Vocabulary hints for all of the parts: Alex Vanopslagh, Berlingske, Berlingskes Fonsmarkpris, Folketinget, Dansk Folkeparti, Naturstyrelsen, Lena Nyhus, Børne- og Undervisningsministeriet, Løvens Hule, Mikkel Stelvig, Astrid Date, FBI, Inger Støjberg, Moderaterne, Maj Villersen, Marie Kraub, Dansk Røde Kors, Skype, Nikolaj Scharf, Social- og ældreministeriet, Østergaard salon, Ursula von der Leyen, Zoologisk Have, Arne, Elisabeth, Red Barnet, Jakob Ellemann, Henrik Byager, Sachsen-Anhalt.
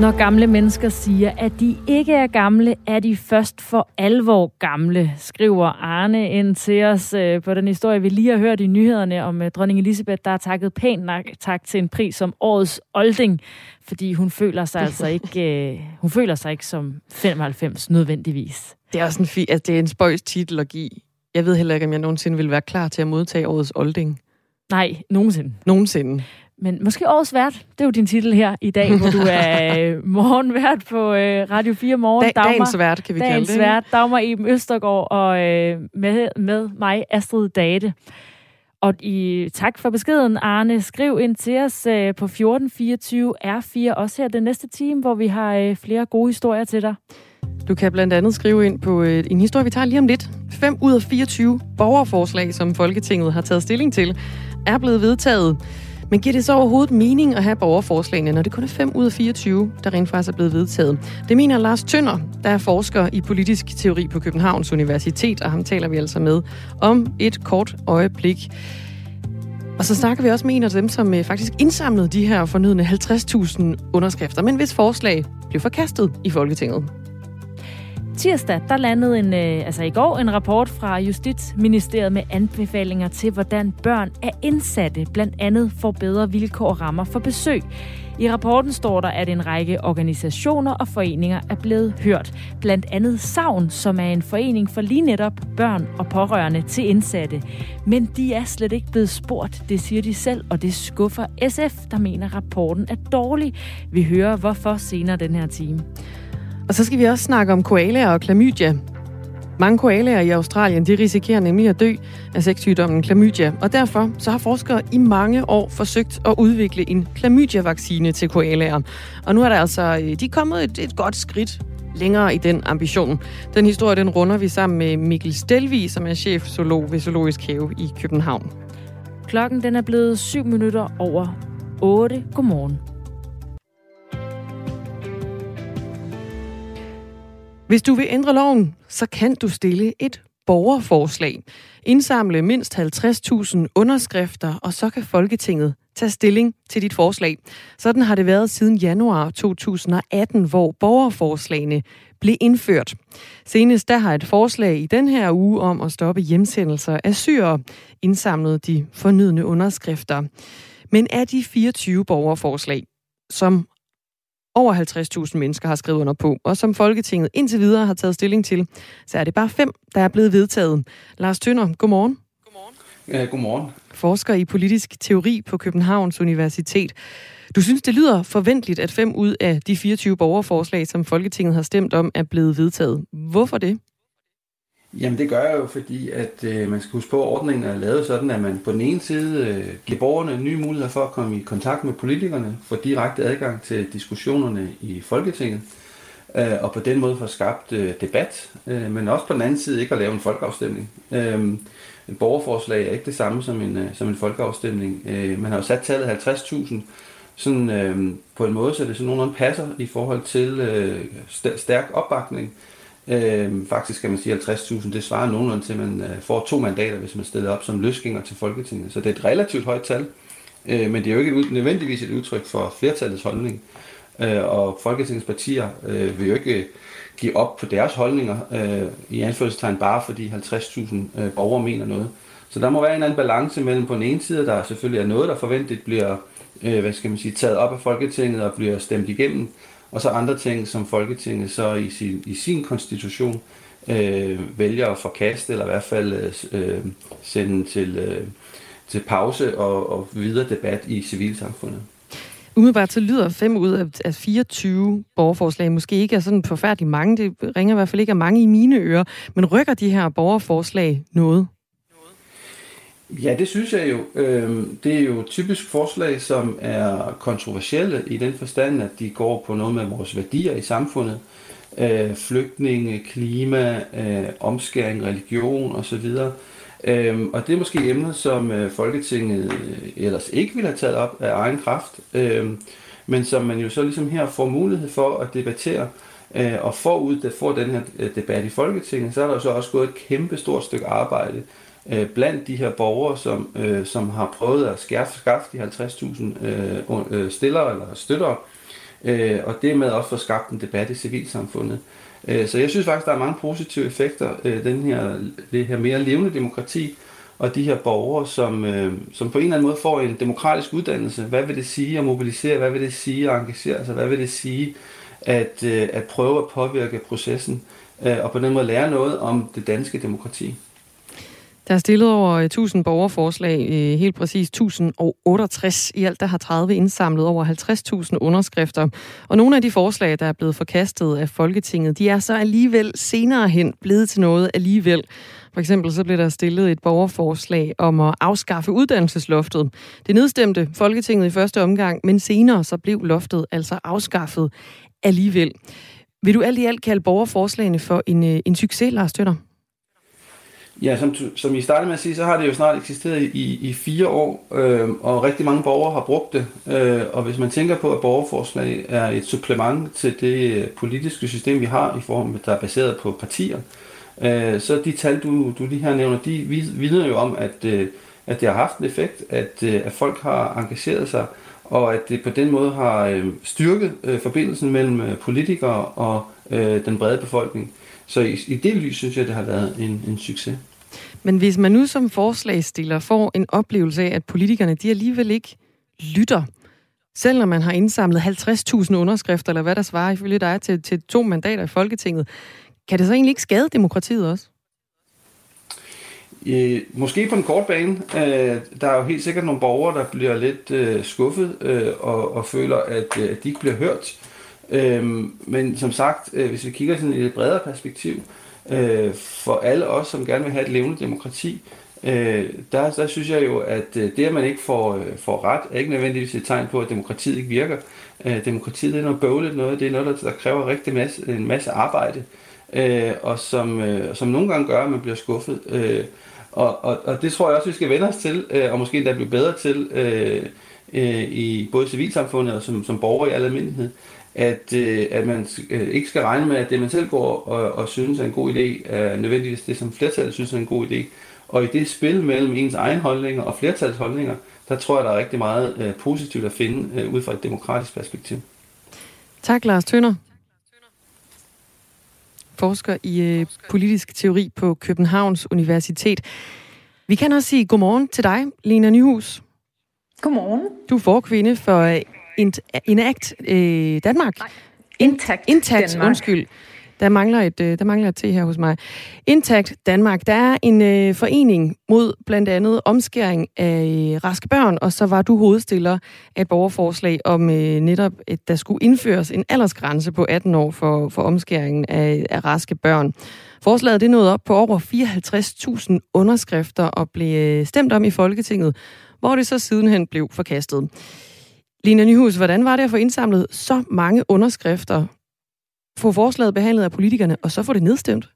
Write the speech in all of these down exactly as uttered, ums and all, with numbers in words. Når gamle mennesker siger, at de ikke er gamle, er de først for alvor gamle, skriver Arne ind til os på den historie, vi lige har hørt i nyhederne om dronning Elisabeth, der har takket pænt tak til en pris som årets olding, fordi hun føler sig altså ikke, hun føler sig ikke som femoghalvfems nødvendigvis. Det er også en, fi, altså det er en spøjs titel at give. Jeg ved heller ikke, om jeg nogensinde vil være klar til at modtage årets olding. Nej, nogensinde. Nogensinde. Men måske årets vært, det er jo din titel her i dag, hvor du er morgenvært på øh, Radio fire Morgen. Da, Dagmar, dagens vært, kan vi kalde det. Dagens vært, Dagmar Eben Østergaard og øh, med, med mig, Astrid Date. Og i, tak for beskeden, Arne. Skriv ind til os øh, på fjorten fireogtyve R fire, også her den næste time, hvor vi har øh, flere gode historier til dig. Du kan blandt andet skrive ind på øh, en historie, vi tager lige om lidt. fem ud af fireogtyve borgerforslag, som Folketinget har taget stilling til, er blevet vedtaget. Men giver det så overhovedet mening at have borgerforslagene, når det kun er fem ud af fireogtyve, der rent faktisk er blevet vedtaget? Det mener Lars Tønder, der er forsker i politisk teori på Københavns Universitet, og ham taler vi altså med om et kort øjeblik. Og så snakker vi også med en af dem, som faktisk indsamlede de her fornødne halvtreds tusind underskrifter, men hvis forslag blev forkastet i Folketinget. Tirsdag, der landede en, altså i går en rapport fra Justitsministeriet med anbefalinger til, hvordan børn af indsatte blandt andet får bedre vilkår og rammer for besøg. I rapporten står der, at en række organisationer og foreninger er blevet hørt. Blandt andet Savn, som er en forening for lige netop børn og pårørende til indsatte. Men de er slet ikke blevet spurgt, det siger de selv, og det skuffer S F, der mener, at rapporten er dårlig. Vi hører hvorfor senere den her time. Og så skal vi også snakke om koalaer og klamydia. Mange koalaer i Australien, de risikerer nemlig at dø af sexsygdommen klamydia. Og derfor så har forskere i mange år forsøgt at udvikle en klamydia-vaccine til koalaer. Og nu er der altså, de er kommet et, et godt skridt længere i den ambition. Den historie, den runder vi sammen med Mikkel Stelvig, som er chefzoolog ved Zoologisk Have i København. Klokken den er blevet syv minutter over otte. Godmorgen. Hvis du vil ændre loven, så kan du stille et borgerforslag. Indsamle mindst halvtreds tusind underskrifter, og så kan Folketinget tage stilling til dit forslag. Sådan har det været siden januar to tusind atten, hvor borgerforslagene blev indført. Senest der har et forslag i den her uge om at stoppe hjemsendelser af syrere indsamlet de fornødne underskrifter. Men af de fireogtyve borgerforslag, som over halvtreds tusind mennesker har skrevet under på, og som Folketinget indtil videre har taget stilling til, så er det bare fem, der er blevet vedtaget. Lars Tønder, godmorgen. Godmorgen. Ja, godmorgen. Forsker i politisk teori på Københavns Universitet. Du synes, det lyder forventeligt, at fem ud af de fireogtyve borgerforslag, som Folketinget har stemt om, er blevet vedtaget. Hvorfor det? Jamen det gør jeg jo, fordi at øh, man skal huske på, at ordningen er lavet sådan, at man på den ene side øh, giver borgerne nye muligheder for at komme i kontakt med politikerne, få direkte adgang til diskussionerne i Folketinget, øh, og på den måde få skabt øh, debat, øh, men også på den anden side ikke at lave en folkeafstemning. Øh, en borgerforslag er ikke det samme som en, øh, som en folkeafstemning. Øh, man har jo sat tallet halvtreds tusind, sådan, øh, på en måde, så det sådan nogenlunde passer i forhold til øh, st- stærk opbakning. Øh, faktisk kan man sige halvtreds tusind, det svarer nogenlunde til, at man øh, får to mandater, hvis man stiller op som løsgænger til Folketinget. Så det er et relativt højt tal, øh, men det er jo ikke et, nødvendigvis et udtryk for flertallets holdning. Øh, og Folketingets partier øh, vil jo ikke give op på deres holdninger øh, i anførselstegn, bare fordi halvtreds tusind øh, borgere mener noget. Så der må være en anden balance mellem på den ene side, der selvfølgelig er noget, der forventeligt bliver øh, hvad skal man sige, taget op af Folketinget og bliver stemt igennem, og så andre ting, som Folketinget så i sin, i sin konstitution øh, vælger at forkaste, eller i hvert fald øh, sende til, øh, til pause og, og videre debat i civilsamfundet. Umiddelbart så lyder fem ud af fireogtyve borgerforslag måske ikke er sådan forfærdelig mange. Det ringer i hvert fald ikke af mange i mine ører. Men rykker de her borgerforslag noget? Ja, det synes jeg jo. Det er jo typisk forslag, som er kontroversielle i den forstand, at de går på noget med vores værdier i samfundet. Flygtninge, klima, omskæring, religion osv. Og det er måske emner, som Folketinget ellers ikke ville have taget op af egen kraft, men som man jo så ligesom her får mulighed for at debattere. Og forud for den her debat i Folketinget, så er der jo så også gået et kæmpe stort stykke arbejde blandt de her borgere, som, øh, som har prøvet at skaffe de halvtreds tusind øh, stillere eller støttere, øh, og dermed også få skabt en debat i civilsamfundet. Øh, så jeg synes faktisk, der er mange positive effekter, øh, den her, det her mere levende demokrati, og de her borgere, som, øh, som på en eller anden måde får en demokratisk uddannelse. Hvad vil det sige at mobilisere? Hvad vil det sige at engagere sig? Hvad vil det sige at, øh, at prøve at påvirke processen? Øh, og på den måde lære noget om det danske demokrati. Der er stillet over tusind borgerforslag, helt præcis et tusind og otteogtres i alt, der har tredive indsamlet over halvtreds tusind underskrifter. Og nogle af de forslag, der er blevet forkastet af Folketinget, de er så alligevel senere hen blevet til noget alligevel. For eksempel så blev der stillet et borgerforslag om at afskaffe uddannelsesloftet. Det nedstemte Folketinget i første omgang, men senere så blev loftet altså afskaffet alligevel. Vil du alt i alt kalde borgerforslagene for en, en succes, Lars Tønder? Ja, som, som I startede med at sige, så har det jo snart eksisteret i, i fire år, øh, og rigtig mange borgere har brugt det. Øh, og hvis man tænker på, at borgerforslag er et supplement til det politiske system, vi har, i form, der er baseret på partier, øh, så de tal, du, du lige her nævner, de vidner jo om, at, øh, at det har haft en effekt, at, øh, at folk har engageret sig, og at det på den måde har øh, styrket øh, forbindelsen mellem øh, politikere og øh, den brede befolkning. Så i, i det lys synes jeg, det har været en, en succes. Men hvis man nu som forslagsstiller får en oplevelse af, at politikerne de alligevel ikke lytter, selvom man har indsamlet halvtreds tusind underskrifter, eller hvad der svarer ifølge dig til, til to mandater i Folketinget, kan det så egentlig ikke skade demokratiet også? Øh, måske på den korte bane. Øh, der er jo helt sikkert nogle borgere, der bliver lidt øh, skuffet øh, og, og føler, at øh, de ikke bliver hørt. Øh, men som sagt, øh, hvis vi kigger sådan i et bredere perspektiv, for alle os, som gerne vil have et levende demokrati, der, der synes jeg jo, at det, at man ikke får, får ret, er ikke nødvendigvis et tegn på, at demokratiet ikke virker. Demokratiet er noget bøvlet noget, det er noget, der kræver rigtig masse, en masse arbejde, og som, som nogle gange gør, at man bliver skuffet. Og, og, og det tror jeg også, vi skal vende os til, og måske endda blive bedre til, i både civilsamfundet og som, som borgere i al almindelighed. At, øh, at man øh, ikke skal regne med, at det, man selv går og, og synes er en god idé, er nødvendigvis det, som flertallet synes er en god idé. Og i det spil mellem ens egen holdninger og flertallets holdninger, der tror jeg, der er rigtig meget øh, positivt at finde øh, ud fra et demokratisk perspektiv. Tak, Lars Tønder. Forsker i øh, politisk teori på Københavns Universitet. Vi kan også sige godmorgen til dig, Lena Nyhus. Godmorgen. Du er forkvinde for... Øh, Intakt øh, Danmark. Intakt, Intakt Danmark. Undskyld. Der mangler et der mangler et T her hos mig. Intakt Danmark. Der er en øh, forening mod blandt andet omskæring af raske børn, og så var du hovedstiller af et borgerforslag om øh, netop at der skulle indføres en aldersgrænse på atten år for for omskæringen af, af raske børn. Forslaget det nåede op på over fireoghalvtreds tusind underskrifter og blev stemt om i Folketinget, hvor det så sidenhen blev forkastet. Lena Nyhus, hvordan var det at få indsamlet så mange underskrifter, få forslaget behandlet af politikerne, og så få det nedstemt?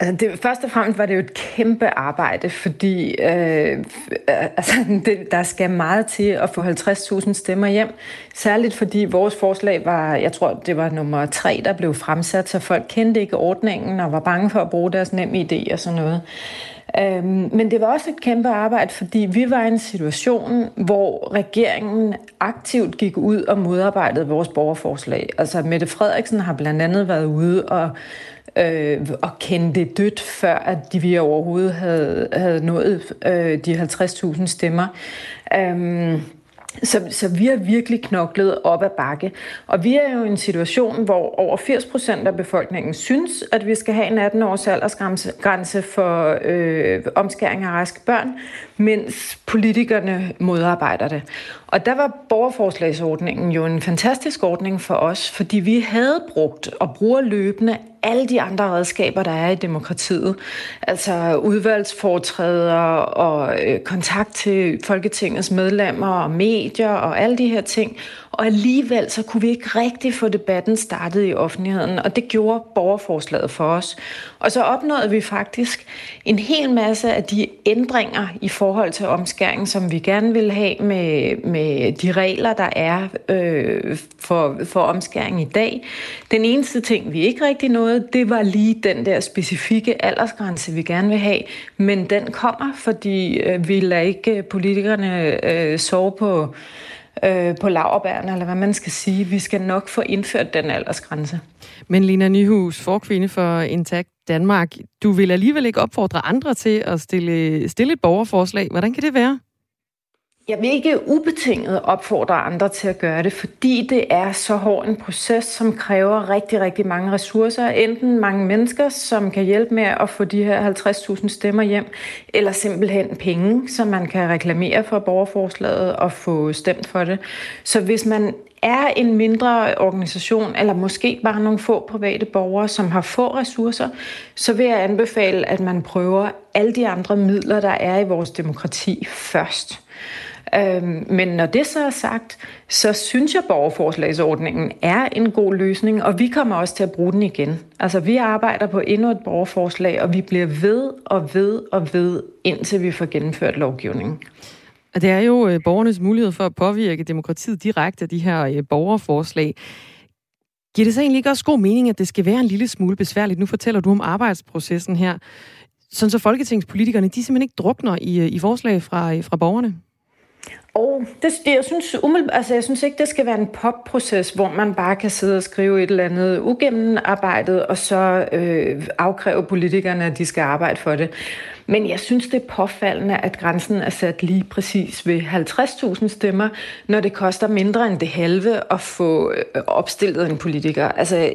Altså det, først og fremmest var det jo et kæmpe arbejde, fordi øh, altså det, der skal meget til at få halvtreds tusind stemmer hjem. Særligt fordi vores forslag var, jeg tror det var nummer tre, der blev fremsat, så folk kendte ikke ordningen og var bange for at bruge deres nemme idé og sådan noget. Men det var også et kæmpe arbejde, fordi vi var i en situation, hvor regeringen aktivt gik ud og modarbejdede vores borgerforslag. Altså Mette Frederiksen har blandt andet været ude og, øh, og kendte det dødt, før at de, vi overhovedet havde, havde nået øh, de halvtreds tusind stemmer. Um, Så, så vi har virkelig knoklet op ad bakke. Og vi er jo i en situation, hvor over firs procent af befolkningen synes, at vi skal have en atten-års aldersgrænse for øh, omskæring af raske børn, mens politikerne modarbejder det. Og der var borgerforslagsordningen jo en fantastisk ordning for os, fordi vi havde brugt og bruger løbende alle de andre redskaber, der er i demokratiet. Altså udvalgsforetræder og kontakt til Folketingets medlemmer og medier og alle de her ting. Og alligevel så kunne vi ikke rigtig få debatten startet i offentligheden, og det gjorde borgerforslaget for os. Og så opnåede vi faktisk en hel masse af de ændringer i forhold til omskæring, som vi gerne ville have med, med de regler, der er øh, for, for omskæring i dag. Den eneste ting, vi ikke rigtig nåede, det var lige den der specifikke aldersgrænse, vi gerne vil have. Men den kommer, fordi øh, vi lader ikke politikerne øh, sove på... øh, på laurbærne, eller hvad man skal sige. Vi skal nok få indført den aldersgrænse. Men Lena Nyhus, forkvinde for Intakt Danmark, du vil alligevel ikke opfordre andre til at stille, stille et borgerforslag. Hvordan kan det være? Jeg vil ikke ubetinget opfordre andre til at gøre det, fordi det er så hård en proces, som kræver rigtig, rigtig mange ressourcer. Enten mange mennesker, som kan hjælpe med at få de her halvtreds tusind stemmer hjem, eller simpelthen penge, som man kan reklamere for borgerforslaget og få stemt for det. Så hvis man er en mindre organisation, eller måske bare nogle få private borgere, som har få ressourcer, så vil jeg anbefale, at man prøver alle de andre midler, der er i vores demokrati først. Men når det så er sagt, så synes jeg, at borgerforslagsordningen er en god løsning, og vi kommer også til at bruge den igen. Altså, vi arbejder på endnu et borgerforslag, og vi bliver ved og ved og ved, indtil vi får gennemført lovgivningen. Og det er jo borgernes mulighed for at påvirke demokratiet direkte af de her borgerforslag. Giver det så egentlig ikke også god mening, at det skal være en lille smule besværligt? Nu fortæller du om arbejdsprocessen her. Sådan så folketingspolitikerne, de simpelthen ikke drukner i, i forslag fra, fra borgerne? Og det, jeg, synes, umiddelb- altså, jeg synes ikke, det skal være en popproces, hvor man bare kan sidde og skrive et eller andet ugennemarbejdet, og så øh, afkræve politikerne, at de skal arbejde for det. Men jeg synes, det er påfaldende, at grænsen er sat lige præcis ved halvtreds tusind stemmer, når det koster mindre end det halve at få opstillet en politiker. Altså,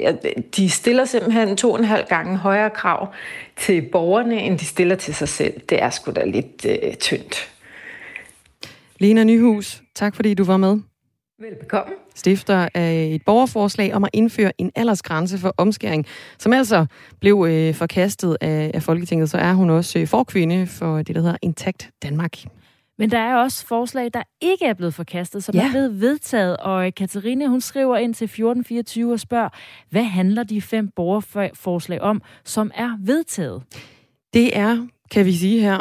de stiller simpelthen to og en halv gange højere krav til borgerne, end de stiller til sig selv. Det er sgu da lidt øh, tyndt. Lena Nyhus, tak fordi du var med. Velbekomme. Stifter af et borgerforslag om at indføre en aldersgrænse for omskæring, som altså blev øh, forkastet af, af Folketinget, så er hun også øh, forkvinde for det, der hedder Intakt Danmark. Men der er også forslag, der ikke er blevet forkastet, som ja. er blevet vedtaget, og Katarine, hun skriver ind til fjorten fireogtyve og spørger, hvad handler de fem borgerforslag om, som er vedtaget? Det er, kan vi sige her,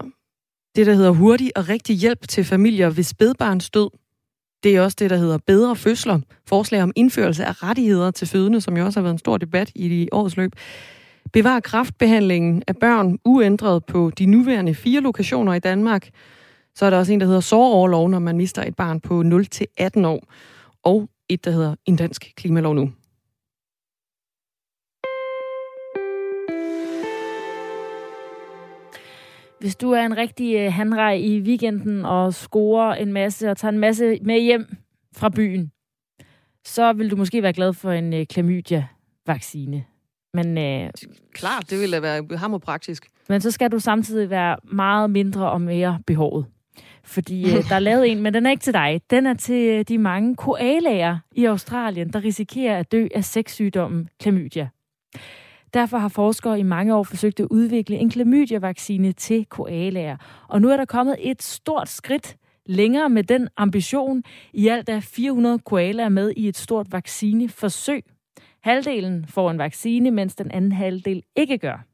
det, der hedder hurtig og rigtig hjælp til familier ved spædbarnsdød. Det er også det, der hedder bedre fødsler. Forslag om indførelse af rettigheder til fødende, som jo også har været en stor debat i årets løb. Bevar kræftbehandlingen af børn uændret på de nuværende fire lokationer i Danmark. Så er der også en, der hedder sorgorlov, når man mister et barn på nul til atten år. Og et, der hedder en dansk klimalov nu. Hvis du er en rigtig hanrej i weekenden og scorer en masse og tager en masse med hjem fra byen, så vil du måske være glad for en klamydia-vaccine. Men, øh, klart, det ville da være hammerpraktisk. Men så skal du samtidig være meget mindre og mere behåret. Fordi øh, der er lavet en, men den er ikke til dig. Den er til de mange koalaer i Australien, der risikerer at dø af sexsygdommen klamydia. Derfor har forskere i mange år forsøgt at udvikle en klamydia-vaccine til koalaer. Og nu er der kommet et stort skridt længere med den ambition. I alt er fire hundrede koalaer med i et stort vaccineforsøg. Halvdelen får en vaccine, mens den anden halvdel ikke gør.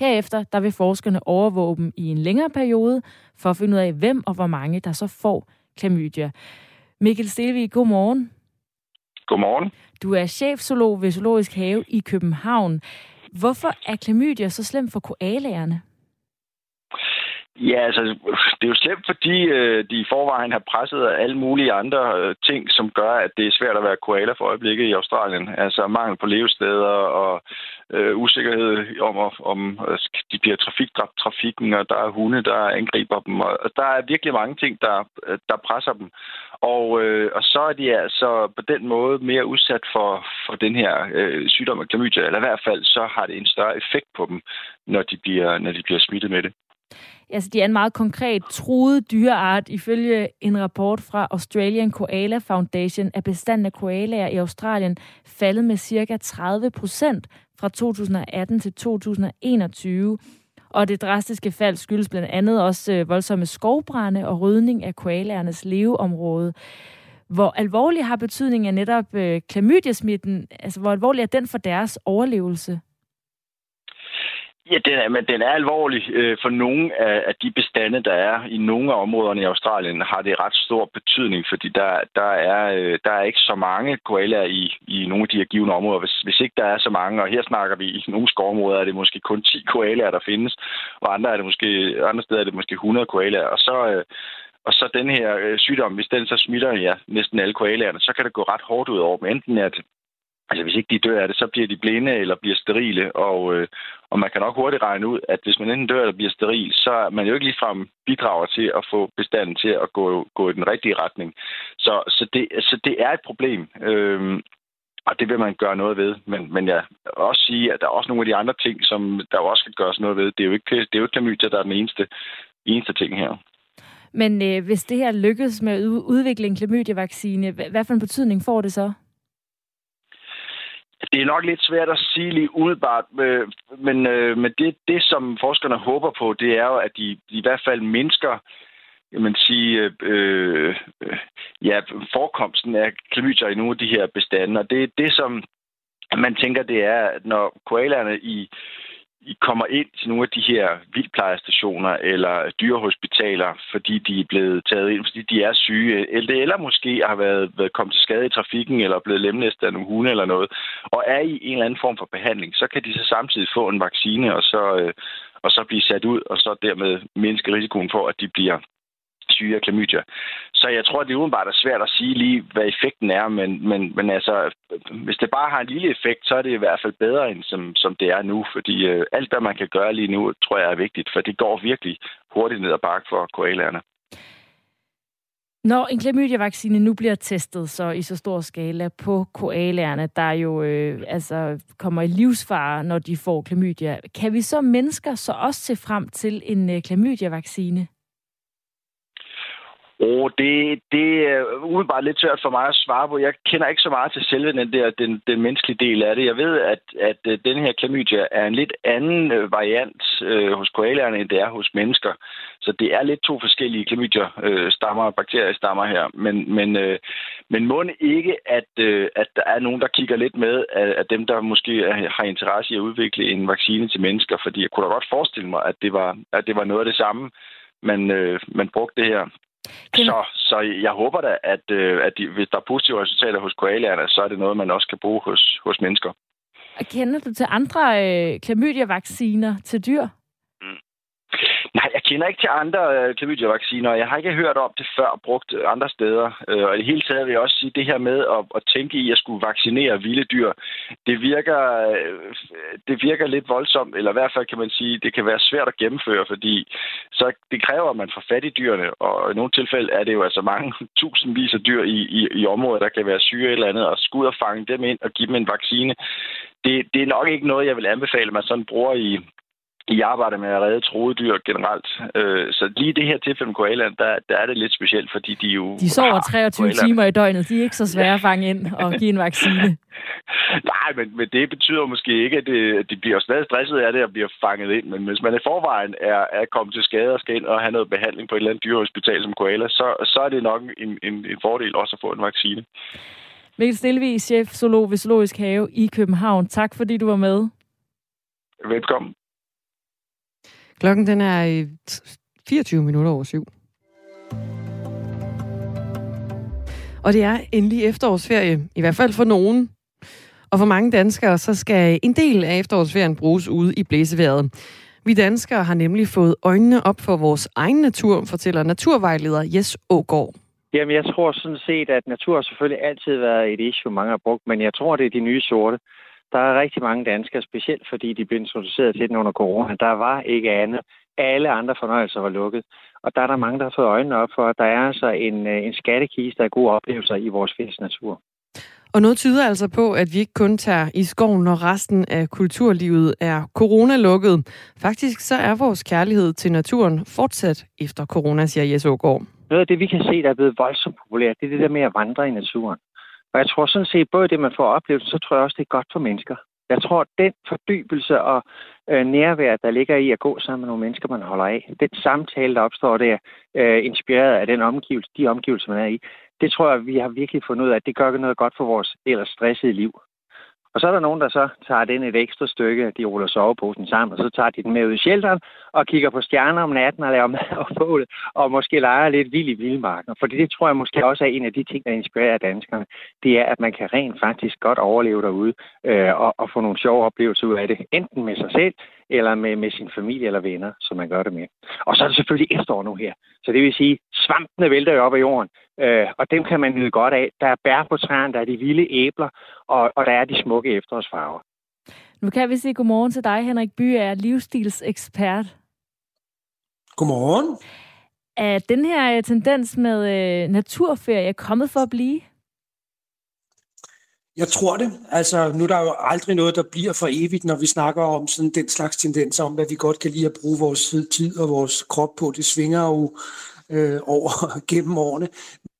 Herefter der vil forskerne overvåge dem i en længere periode, for at finde ud af, hvem og hvor mange, der så får klamydia. Mikkel Stelvig, god morgen. Godmorgen. Du er chefzoolog ved Zoologisk Have i København. Hvorfor er klamydia så slemt for koalaerne? Ja, altså, det er jo slemt, fordi øh, de i forvejen har presset af alle mulige andre øh, ting, som gør, at det er svært at være koala for øjeblikket i Australien. Altså mangel på levesteder og øh, usikkerhed om, om øh, de bliver trafikdræbt trafikken, og der er hunde, der angriber dem. Og, og der er virkelig mange ting, der, der presser dem. Og, øh, og så er de altså på den måde mere udsat for, for den her øh, sygdom af klamydia, eller i hvert fald så har det en større effekt på dem, når de bliver, når de bliver smittet med det. Altså, de er en meget konkret truet dyreart. Ifølge en rapport fra Australian Koala Foundation er bestanden af koalaer i Australien faldet med ca. tredive procent fra to tusind atten til to tusind enogtyve. Og det drastiske fald skyldes blandt andet også voldsomme skovbrande og rydning af koalaernes leveområde. Hvor alvorlig har betydningen af netop øh, klamydiasmitten, altså hvor alvorlig er den for deres overlevelse? Ja, den er, men den er alvorlig. For nogle af de bestande, der er i nogle af områderne i Australien, har det ret stor betydning, fordi der, der, er, der er ikke så mange koalaer i, i nogle af de her givne områder. Hvis, hvis ikke der er så mange, og her snakker vi i nogle skovområder, er det måske kun ti koalaer, der findes, og andre, er det måske, andre steder er det måske hundrede koalaer. Og så... Og så den her øh, sygdom, hvis den så smitter ja, næsten alle koalaerne, så kan det gå ret hårdt ud over dem. Enten at, altså hvis ikke de dør af det, så bliver de blinde eller bliver sterile. Og, øh, og man kan nok hurtigt regne ud, at hvis man enten dør eller bliver steril, så er man jo ikke ligefrem bidrager til at få bestanden til at gå, gå i den rigtige retning. Så, så, det, så det er et problem. Øh, Og det vil man gøre noget ved. Men, men jeg vil også sige, at der er også nogle af de andre ting, som der også skal gøres noget ved. Det er jo ikke, det er jo ikke klamydia, der er den eneste, eneste ting her. Men øh, hvis det her lykkes med at udvikle en klamydia-vaccine, hvad, hvad for en betydning får det så? Det er nok lidt svært at sige lige umiddelbart, men, øh, men det, det, som forskerne håber på, det er jo, at de, de i hvert fald mindsker man siger, øh, øh, ja, forekomsten af klamydia i nogle af de her bestande. Og det er det, som man tænker, det er, at når koalerne i, i kommer ind til nogle af de her vildplejestationer eller dyrehospitaler, fordi de er blevet taget ind, fordi de er syge, eller, eller måske har været, været kommet til skade i trafikken eller blevet lemlæstet af nogle hunde eller noget, og er i en eller anden form for behandling, så kan de så samtidig få en vaccine og så, øh, og så blive sat ud, og så dermed mindske risikoen for, at de bliver syge af klamydia. Så jeg tror, det er udenbart er svært at sige lige, hvad effekten er, men, men, men altså, hvis det bare har en lille effekt, så er det i hvert fald bedre, end som, som det er nu, fordi øh, alt, hvad man kan gøre lige nu, tror jeg er vigtigt, for det går virkelig hurtigt ned ad bakke for koalaerne. Når en klamydia-vaccine nu bliver testet så i så stor skala på koalaerne, der jo øh, altså kommer i livsfare, når de får klamydia, kan vi så mennesker så også se frem til en øh, klamydia-vaccine? Oh, det, det er umiddelbart lidt svært for mig at svare på. Jeg kender ikke så meget til selve den der den, den menneskelige del af det. Jeg ved, at, at den her klamydia er en lidt anden variant øh, hos koalaerne, end det er hos mennesker. Så det er lidt to forskellige klamydia-stammer og bakteriestammer her. Men, men, øh, men må ikke, at, øh, at der er nogen, der kigger lidt med, at, at dem, der måske har interesse i at udvikle en vaccine til mennesker. Fordi jeg kunne da godt forestille mig, at det var, at det var noget af det samme, man, øh, man brugte det her. Så, så jeg håber da, at, at de, hvis der er positive resultater hos koalaerne, så er det noget, man også kan bruge hos, hos mennesker. Og kender du til andre øh, klamydia-vacciner til dyr? Mm. Nej, jeg kender ikke til andre øh, klamydia-vacciner. Jeg har ikke hørt om det før brugt andre steder. Øh, og i det hele taget vil jeg også sige, at det her med at, at tænke i at skulle vaccinere vilde dyr, det virker, øh, det virker lidt voldsomt, eller i hvert fald kan man sige, at det kan være svært at gennemføre, fordi så det kræver, at man får fat i dyrene. Og i nogle tilfælde er det jo altså mange tusindvis af dyr i, i, i områder, der kan være syge eller andet, og skulle ud og fange dem ind og give dem en vaccine. Det, det er nok ikke noget, jeg vil anbefale, at man sådan bruger i... Jeg arbejder med at redde troede dyr generelt. Så lige det her tilfælde med koalaerne, der, der er det lidt specielt, fordi de jo... De sover treogtyve timer i døgnet. De er ikke så svære at fange ind og give en vaccine. Nej, men, men det betyder måske ikke, at det, de bliver stadig stresset af det og bliver fanget ind. Men hvis man i forvejen er, er kommet til skade og skal ind og have noget behandling på et eller andet dyrehospital som koala, så, så er det nok en, en, en fordel også at få en vaccine. Mikkel Stelvig, chef zoolog ved Zoologisk Have i København. Tak fordi du var med. Velkommen. Klokken den er fireogtyve minutter over syv. Og det er endelig efterårsferie, i hvert fald for nogen. Og for mange danskere, så skal en del af efterårsferien bruges ude i blæseværet. Vi danskere har nemlig fået øjnene op for vores egen natur, fortæller naturvejleder Jes Aagaard. Jamen, jeg tror sådan set, at natur selvfølgelig altid har været et issue, mange har brugt, men jeg tror, det er de nye sorte. Der er rigtig mange danskere, specielt fordi de blev introduceret til den under corona. Der var ikke andet. Alle andre fornøjelser var lukket. Og der er der mange, der har fået øjnene op for, at der er altså en, en skattekiste af gode oplevelser i vores fælles natur. Og noget tyder altså på, at vi ikke kun tager i skoven, når resten af kulturlivet er coronalukket. Faktisk så er vores kærlighed til naturen fortsat efter corona, siger Jes Aagaard. Noget af det, vi kan se, der er blevet voldsomt populært, det er det der med at vandre i naturen. Og jeg tror sådan set, både det, man får oplevelsen, så tror jeg også, det er godt for mennesker. Jeg tror, at den fordybelse og øh, nærvær, der ligger i at gå sammen med nogle mennesker, man holder af, den samtale, der opstår der, øh, inspireret af den omgivelse, de omgivelser, man er i, det tror jeg, vi har virkelig fundet ud af, at det gør noget godt for vores ellers stressede liv. Og så er der nogen, der så tager den et ekstra stykke, de ruller soveposen sammen, og så tager de den med ud i shelteren og kigger på stjerner om natten og laver mad og bålet, og måske leger lidt vild i vildmarken. For det tror jeg måske også er en af de ting, der inspirerer danskerne. Det er, at man kan rent faktisk godt overleve derude øh, og, og få nogle sjove oplevelser ud af det. Enten med sig selv, eller med, med sin familie eller venner, som man gør det med. Og så er det selvfølgelig efterår nu her. Så det vil sige, svampene vælter jo op af jorden, øh, og dem kan man nyde godt af. Der er bær på træerne, der er de vilde æbler, og, og der er de smukke efterårsfarver. Nu kan vi sige godmorgen til dig, Henrik Byager, livsstilsekspert. Godmorgen. Er den her tendens med øh, naturferie kommet for at blive? Jeg tror det. Altså, nu er der jo aldrig noget, der bliver for evigt, når vi snakker om sådan den slags tendenser, om hvad vi godt kan lide at bruge vores tid og vores krop på. Det svinger jo øh, over gennem årene.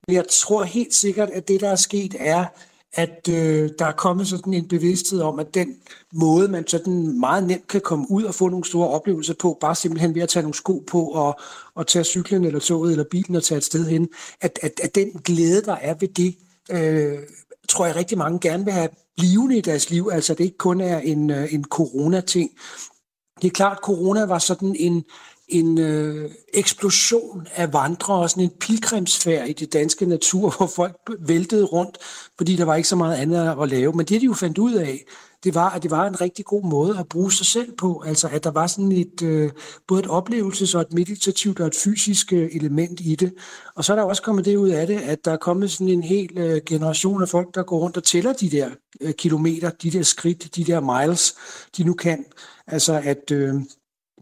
Men jeg tror helt sikkert, at det, der er sket, er, at øh, der er kommet sådan en bevidsthed om, at den måde, man sådan meget nemt kan komme ud og få nogle store oplevelser på, bare simpelthen ved at tage nogle sko på og, og tage cyklen eller toget eller bilen og tage et sted hen, at, at, at den glæde, der er ved det, øh, tror jeg rigtig mange gerne vil have blivende i deres liv, altså det ikke kun er en, en corona-ting. Det er klart, at corona var sådan en, en øh, eksplosion af vandrere, sådan en pilgrimsfærd i det danske natur, hvor folk væltede rundt, fordi der var ikke så meget andet at lave. Men det, de jo fandt ud af, det var, at det var en rigtig god måde at bruge sig selv på, altså at der var sådan et, øh, både et oplevelses- og et meditativt og et fysisk element i det. Og så er der også kommet det ud af det, at der er kommet sådan en hel øh, generation af folk, der går rundt og tæller de der øh, kilometer, de der skridt, de der miles, de nu kan. Altså at øh,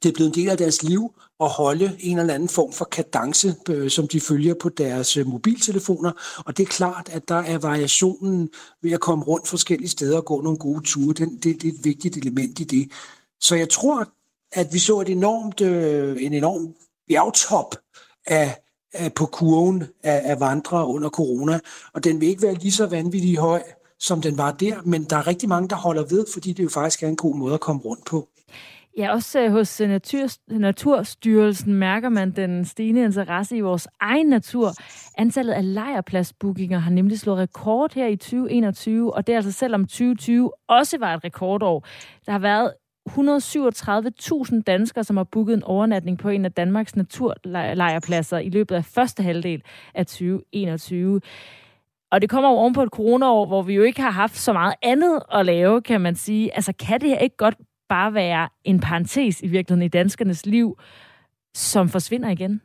det er blevet en del af deres liv at holde en eller anden form for kadence, øh, som de følger på deres øh, mobiltelefoner. Og det er klart, at der er variationen ved at komme rundt forskellige steder og gå nogle gode ture. Den, det, det er et vigtigt element i det. Så jeg tror, at vi så et enormt, øh, en enorm bjergtop af, af, på kurven af, af vandrere under corona. Og den vil ikke være lige så vanvittig høj, som den var der. Men der er rigtig mange, der holder ved, fordi det jo faktisk er en god måde at komme rundt på. Ja, også hos Naturstyrelsen mærker man den stigende interesse i vores egen natur. Antallet af lejrpladsbookinger har nemlig slået rekord her i to tusind og enogtyve, og det er altså selvom tyve tyve også var et rekordår. Der har været et hundrede og syvogtredive tusind danskere, som har booket en overnatning på en af Danmarks naturlejrpladser i løbet af første halvdel af to tusind og enogtyve. Og det kommer jo oven på et coronaår, hvor vi jo ikke har haft så meget andet at lave, kan man sige. Altså, kan det her ikke godt bare være en parentes i virkeligheden i danskernes liv, som forsvinder igen?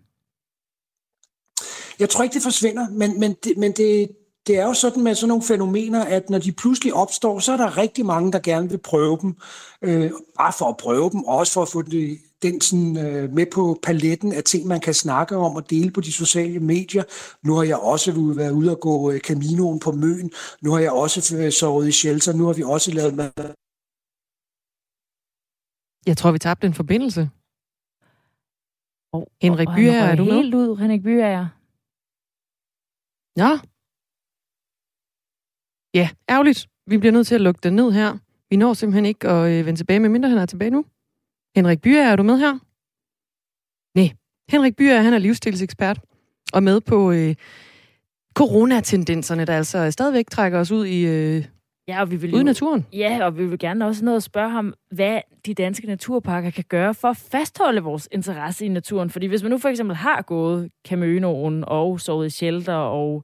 Jeg tror ikke, det forsvinder, men, men, det, men det, det er jo sådan med sådan nogle fænomener, at når de pludselig opstår, så er der rigtig mange, der gerne vil prøve dem. Øh, bare for at prøve dem, og også for at få det, den sådan, øh, med på paletten af ting, man kan snakke om og dele på de sociale medier. Nu har jeg også været ude og gå øh, Caminoen på Møn. Nu har jeg også øh, sovet i shelter. Nu har vi også lavet mad. Jeg tror, vi tabte en forbindelse. Oh, Henrik oh, Byager, er du med? Helt ud, Henrik Byager. Ja. Ja, ærgerligt. Vi bliver nødt til at lukke den ned her. Vi når simpelthen ikke at vende tilbage, medmindre han er tilbage nu. Henrik Byager, er du med her? Nej. Henrik Byager, han er livsstilsekspert og med på øh, coronatendenserne, der altså stadigvæk trækker os ud i... Øh, Ja, og vi vil, Uden naturen. Ja, og vi vil gerne også noget at spørge ham, hvad de danske naturparker kan gøre for at fastholde vores interesse i naturen. Fordi hvis man nu for eksempel har gået Caminoen og sovet i shelter og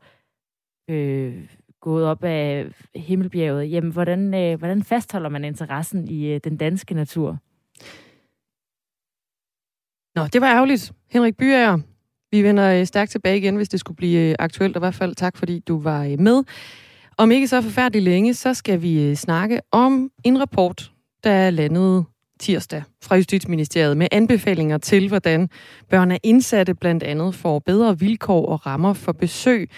øh, gået op af Himmelbjerget, jamen hvordan, øh, hvordan fastholder man interessen i øh, den danske natur? Nå, det var ærgerligt. Henrik Byager, vi vender stærkt tilbage igen, hvis det skulle blive aktuelt. Og i hvert fald tak, fordi du var med. Om ikke så forfærdeligt længe, så skal vi snakke om en rapport, der landede tirsdag fra Justitsministeriet med anbefalinger til, hvordan børn af indsatte blandt andet får bedre vilkår og rammer for besøg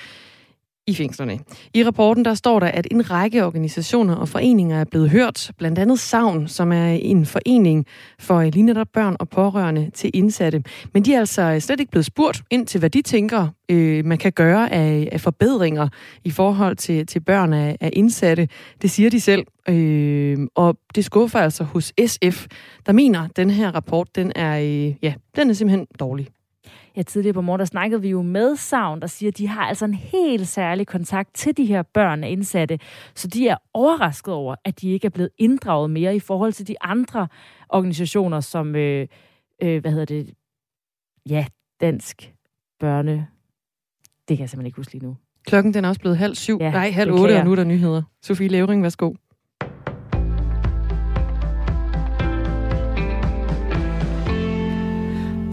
i fængslerne. I rapporten der står der, at en række organisationer og foreninger er blevet hørt, blandt andet Savn, som er en forening for lige netop børn og pårørende til indsatte. Men de er altså slet ikke blevet spurgt ind til, hvad de tænker, øh, man kan gøre af, af forbedringer i forhold til, til børn af, af indsatte. Det siger de selv, øh, og det skuffer altså hos S F, der mener, at den her rapport den er, øh, ja, den er simpelthen dårlig. Ja, tidligere på morgen, der snakkede vi jo med Savn, der siger, at de har altså en helt særlig kontakt til de her børn af indsatte, så de er overrasket over, at de ikke er blevet inddraget mere i forhold til de andre organisationer, som, øh, øh, hvad hedder det, ja, Dansk Børne, det kan jeg simpelthen ikke huske lige nu. Klokken den er også blevet halv syv, ja, nej, halv otte, og nu er der nyheder. Sofie Levering, værsgo.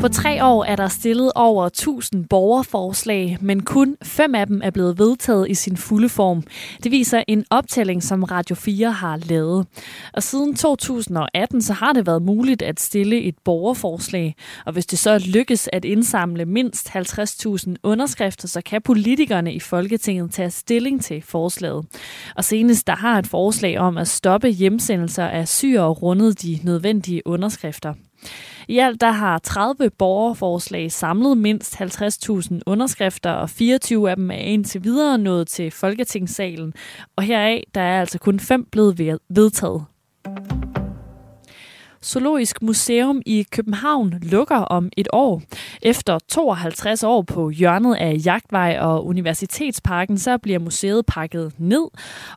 På tre år er der stillet over tusind borgerforslag, men kun fem af dem er blevet vedtaget i sin fulde form. Det viser en optælling, som Radio fire har lavet. Og siden to tusind og atten så har det været muligt at stille et borgerforslag. Og hvis det så lykkes at indsamle mindst halvtreds tusind underskrifter, så kan politikerne i Folketinget tage stilling til forslaget. Og senest der har et forslag om at stoppe hjemsendelser af syrere rundet de nødvendige underskrifter. I alt der har tredive borgerforslag samlet mindst halvtreds tusind underskrifter, og fireogtyve af dem er indtil videre nået til Folketingssalen. Og heraf der er altså kun fem blevet vedtaget. Zoologisk Museum i København lukker om et år. Efter tooghalvtreds år på hjørnet af Jagtvej og Universitetsparken, så bliver museet pakket ned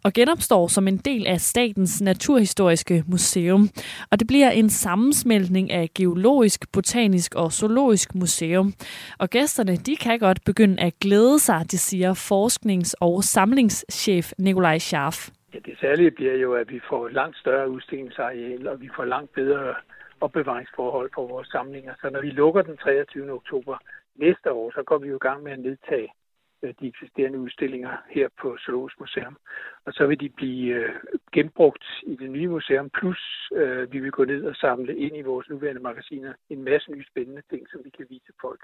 og genopstår som en del af Statens Naturhistoriske Museum. Og det bliver en sammensmeltning af geologisk, botanisk og zoologisk museum. Og gæsterne, de kan godt begynde at glæde sig, det siger forsknings- og samlingschef Nikolaj Scharf. Ja, det særlige bliver jo, at vi får langt større udstillingsareal, og vi får langt bedre opbevaringsforhold for vores samlinger. Så når vi lukker den treogtyvende oktober næste år, så går vi jo i gang med at nedtage de eksisterende udstillinger her på Zoologisk Museum. Og så vil de blive genbrugt i det nye museum, plus vi vil gå ned og samle ind i vores nuværende magasiner en masse nye spændende ting, som vi kan vise folk.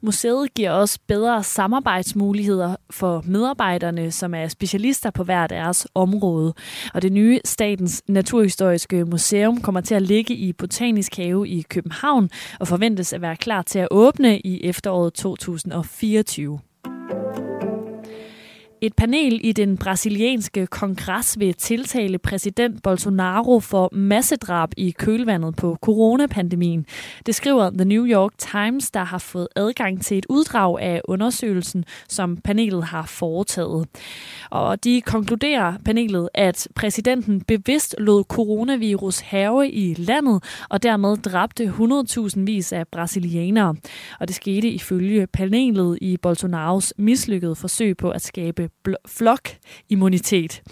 Museet giver også bedre samarbejdsmuligheder for medarbejderne, som er specialister på hver deres område. Og det nye Statens Naturhistoriske Museum kommer til at ligge i Botanisk Have i København og forventes at være klar til at åbne i efteråret to tusind og fireogtyve. Et panel i den brasilianske kongres vil tiltale præsident Bolsonaro for massedrab i kølvandet på coronapandemien. Det skriver The New York Times, der har fået adgang til et uddrag af undersøgelsen, som panelet har foretaget. Og de konkluderer panelet, at præsidenten bevidst lod coronavirus hærge i landet og dermed dræbte hundredtusindvis af brasilianere. Og det skete ifølge panelet i Bolsonaros mislykkede forsøg på at skabe flokimmunitet.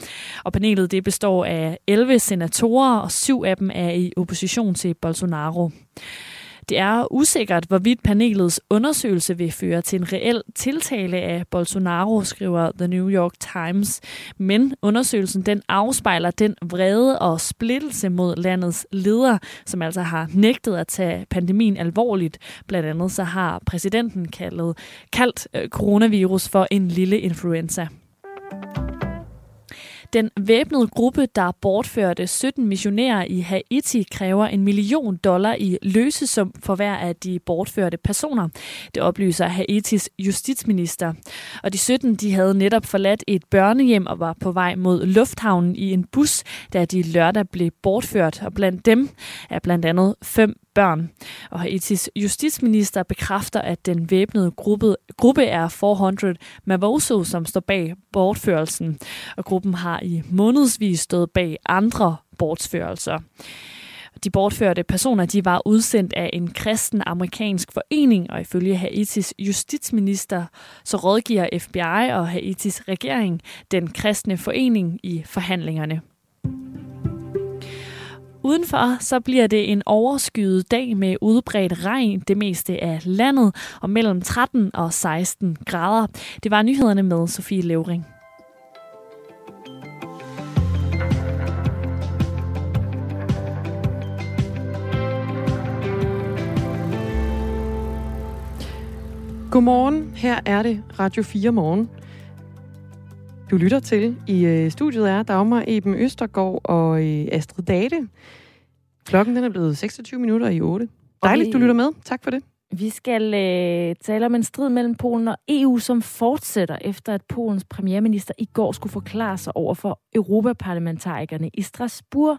Og panelet det består af elleve senatorer, og syv af dem er i opposition til Bolsonaro. Det er usikkert, hvorvidt panelets undersøgelse vil føre til en reel tiltale af Bolsonaro, skriver The New York Times. Men undersøgelsen den afspejler den vrede og splittelse mod landets leder, som altså har nægtet at tage pandemien alvorligt. Blandt andet så har præsidenten kaldet, kaldt coronavirus for en lille influenza. Den væbnede gruppe, der bortførte sytten missionærer i Haiti, kræver en million dollar i løsesum for hver af de bortførte personer. Det oplyser Haitis justitsminister. Og de sytten de havde netop forladt et børnehjem og var på vej mod lufthavnen i en bus, da de lørdag blev bortført. Og blandt dem er blandt andet fem børn. Og Haitis justitsminister bekræfter, at den væbnede gruppe, gruppe er fire hundrede Mawozo, som står bag bortførelsen. Og gruppen har i månedsvis stået bag andre bortførelser. De bortførte personer de var udsendt af en kristen amerikansk forening, og ifølge Haitis justitsminister så rådgiver F B I og Haitis regering den kristne forening i forhandlingerne. Udenfor så bliver det en overskyet dag med udbredt regn det meste af landet og mellem tretten og seksten grader. Det var nyhederne med Sofie Levering. Godmorgen, her er det Radio fire Morgen. Du lytter til. I studiet er Dagmar Eben Østergaard og Astrid Date. Klokken den er blevet seksogtyve minutter i otte. Dejligt, du lytter med. Tak for det. Vi skal øh, tale om en strid mellem Polen og E U, som fortsætter efter, at Polens premierminister i går skulle forklare sig over for europaparlamentarikerne i Strasbourg.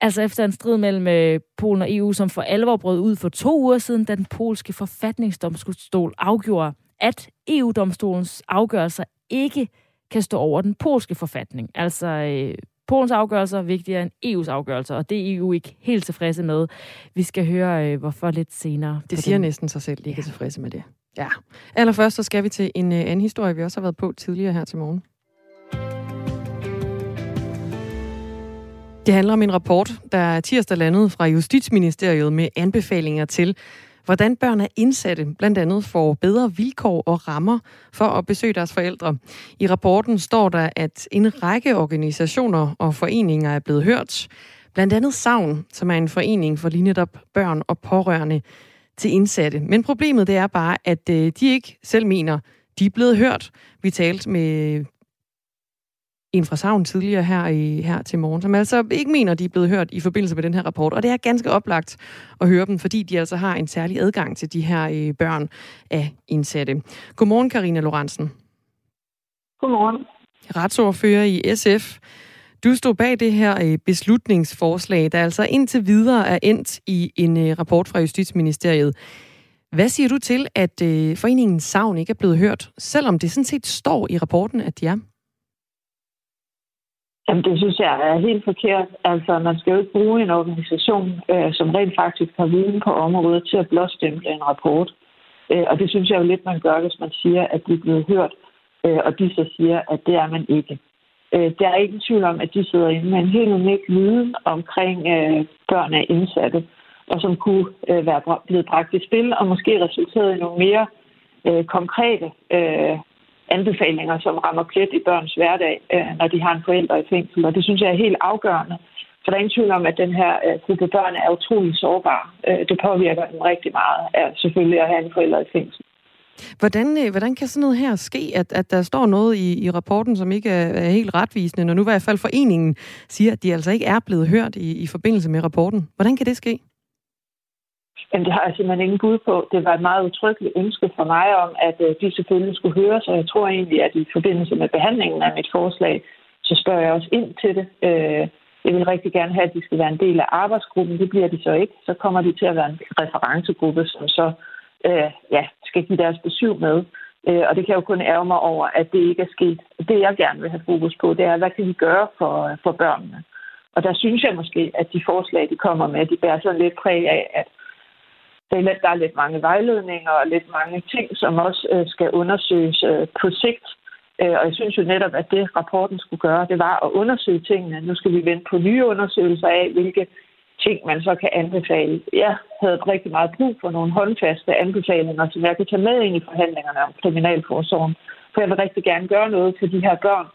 Altså efter en strid mellem øh, Polen og E U, som for alvor brød ud for to uger siden, da den polske forfatningsdomstol afgjorde, at E U-domstolens afgørelser ikke kan stå over den polske forfatning. Altså, øh, Polens afgørelser er vigtigere end E U's afgørelser, og det er E U ikke helt tilfredse med. Vi skal høre, øh, hvorfor lidt senere. Det siger den. Næsten sig selv, de ikke er tilfredse med det. Ja. Allerførst så skal vi til en øh, anden historie, vi også har været på tidligere her til morgen. Det handler om en rapport, der tirsdag landede fra Justitsministeriet med anbefalinger til, hvordan børn af indsatte blandt andet får bedre vilkår og rammer for at besøge deres forældre. I rapporten står der, at en række organisationer og foreninger er blevet hørt. Blandt andet Savn, som er en forening for lige netop børn og pårørende til indsatte. Men problemet det er bare, at de ikke selv mener, de er blevet hørt. Vi talte med en fra Savn tidligere her, i, her til morgen, som altså ikke mener, de er blevet hørt i forbindelse med den her rapport. Og det er ganske oplagt at høre dem, fordi de altså har en særlig adgang til de her børn af indsatte. Godmorgen, Carina Lorentzen. Godmorgen. Retsordfører i S F. Du stod bag det her beslutningsforslag, der altså indtil videre er endt i en rapport fra Justitsministeriet. Hvad siger du til, at foreningen Savn ikke er blevet hørt, selvom det sådan set står i rapporten, at de er? Jamen, det synes jeg er helt forkert. Altså, man skal jo ikke bruge en organisation, øh, som rent faktisk har viden på området, til at blåstemple en rapport. Øh, og det synes jeg jo lidt, man gør, hvis man siger, at de er blevet hørt, øh, og de så siger, at det er man ikke. Øh, der er ikke tvivl om, at de sidder inde med en helt unik viden omkring øh, børn af indsatte, og som kunne øh, være blevet bragt i spil, og måske resulteret i nogle mere øh, konkrete øh, anbefalinger, som rammer plet i børns hverdag, når de har en forælder i fængsel. Og det synes jeg er helt afgørende. For der er ingen tvivl om, at den her gruppe børn er utrolig sårbare. Det påvirker dem rigtig meget, selvfølgelig, at have en forælder i fængsel. Hvordan, hvordan kan sådan noget her ske, at, at der står noget i, i rapporten, som ikke er, er helt retvisende, når nu i hvert fald foreningen siger, at de altså ikke er blevet hørt i, i forbindelse med rapporten? Hvordan kan det ske? Jamen, det har jeg simpelthen ingen bud på. Det var et meget udtrykkeligt ønske for mig om, at de selvfølgelig skulle høres, og jeg tror egentlig, at i forbindelse med behandlingen af mit forslag, så spørger jeg også ind til det. Jeg vil rigtig gerne have, at de skal være en del af arbejdsgruppen. Det bliver de så ikke. Så kommer de til at være en referencegruppe, som så ja, skal give deres besøg med. Og det kan jeg jo kun ærge mig over, at det ikke er sket. Det, jeg gerne vil have fokus på, det er, hvad kan vi gøre for, for børnene? Og der synes jeg måske, at de forslag, de kommer med, de bærer sådan lidt præg af, at der er lidt mange vejledninger og lidt mange ting, som også skal undersøges på sigt. Og jeg synes jo netop, at det rapporten skulle gøre, det var at undersøge tingene. Nu skal vi vente på nye undersøgelser af, hvilke ting man så kan anbefale. Jeg havde rigtig meget brug for nogle håndfaste anbefalinger, som jeg kan tage med ind i forhandlingerne om kriminalforsorgen. For jeg vil rigtig gerne gøre noget til de her børn,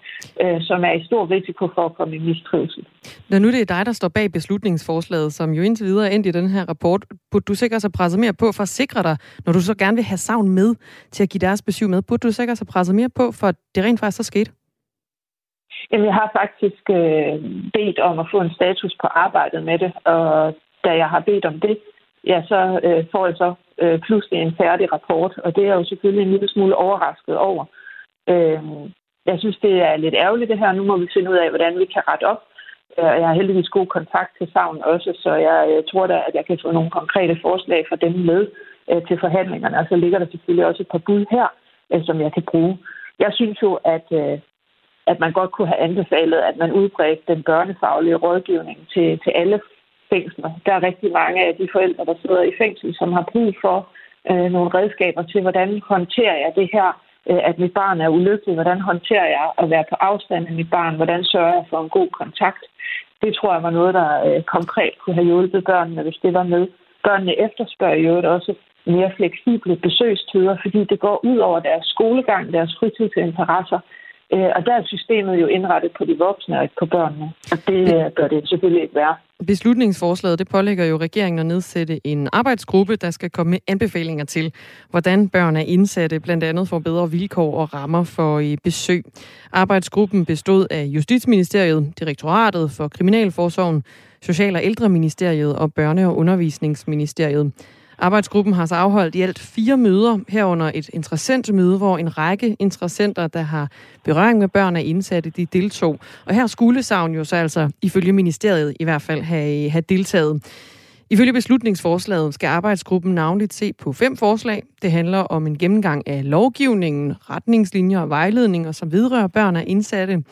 øh, som er i stor risiko for at komme i mistrivsel. Når nu det er dig, der står bag beslutningsforslaget, som jo indtil videre er endt i den her rapport, burde du sikkert så presse mere på for at sikre dig, når du så gerne vil have Savn med til at give deres besøg med, burde du sikkert så presse mere på, for det rent faktisk så skete? Jamen, jeg har faktisk øh, bedt om at få en status på arbejdet med det, og da jeg har bedt om det, ja, så øh, får jeg så øh, pludselig en færdig rapport, og det er jeg jo selvfølgelig en lille smule overrasket over. Jeg synes, det er lidt ærgerligt det her. Nu må vi finde ud af, hvordan vi kan rette op. Jeg har heldigvis god kontakt til Savn også, så jeg tror da, at jeg kan få nogle konkrete forslag fra dem med til forhandlingerne. Og så ligger der selvfølgelig også et par bud her, som jeg kan bruge. Jeg synes jo, at, at man godt kunne have anbefalet, at man udbredte den børnefaglige rådgivning til, til alle fængsler. Der er rigtig mange af de forældre, der sidder i fængsel, som har brug for nogle redskaber til, hvordan håndterer jeg det her, at mit barn er ulykkelig, hvordan håndterer jeg at være på afstand af mit barn, hvordan sørger jeg for en god kontakt. Det tror jeg var noget, der konkret kunne have hjulpet børnene, hvis det var med. Børnene efterspørger jo også mere fleksible besøgstider, fordi det går ud over deres skolegang, deres fritidsinteresser, og der er systemet jo indrettet på de voksne og ikke på børnene, og det bør det selvfølgelig ikke være. Beslutningsforslaget det pålægger jo regeringen at nedsætte en arbejdsgruppe, der skal komme med anbefalinger til, hvordan børn af indsatte blandt andet får bedre vilkår og rammer for besøg. Arbejdsgruppen bestod af Justitsministeriet, Direktoratet for Kriminalforsorgen, Social- og Ældreministeriet og Børne- og Undervisningsministeriet. Arbejdsgruppen har så afholdt i alt fire møder, herunder et interessentmøde, hvor en række interessenter, der har berøring med børn af indsatte, de deltog. Og her skulle Savn jo så altså, ifølge ministeriet i hvert fald, have, have deltaget. Ifølge beslutningsforslaget skal arbejdsgruppen navnligt se på fem forslag. Det handler om en gennemgang af lovgivningen, retningslinjer og vejledninger, som vedrører børn af indsatte.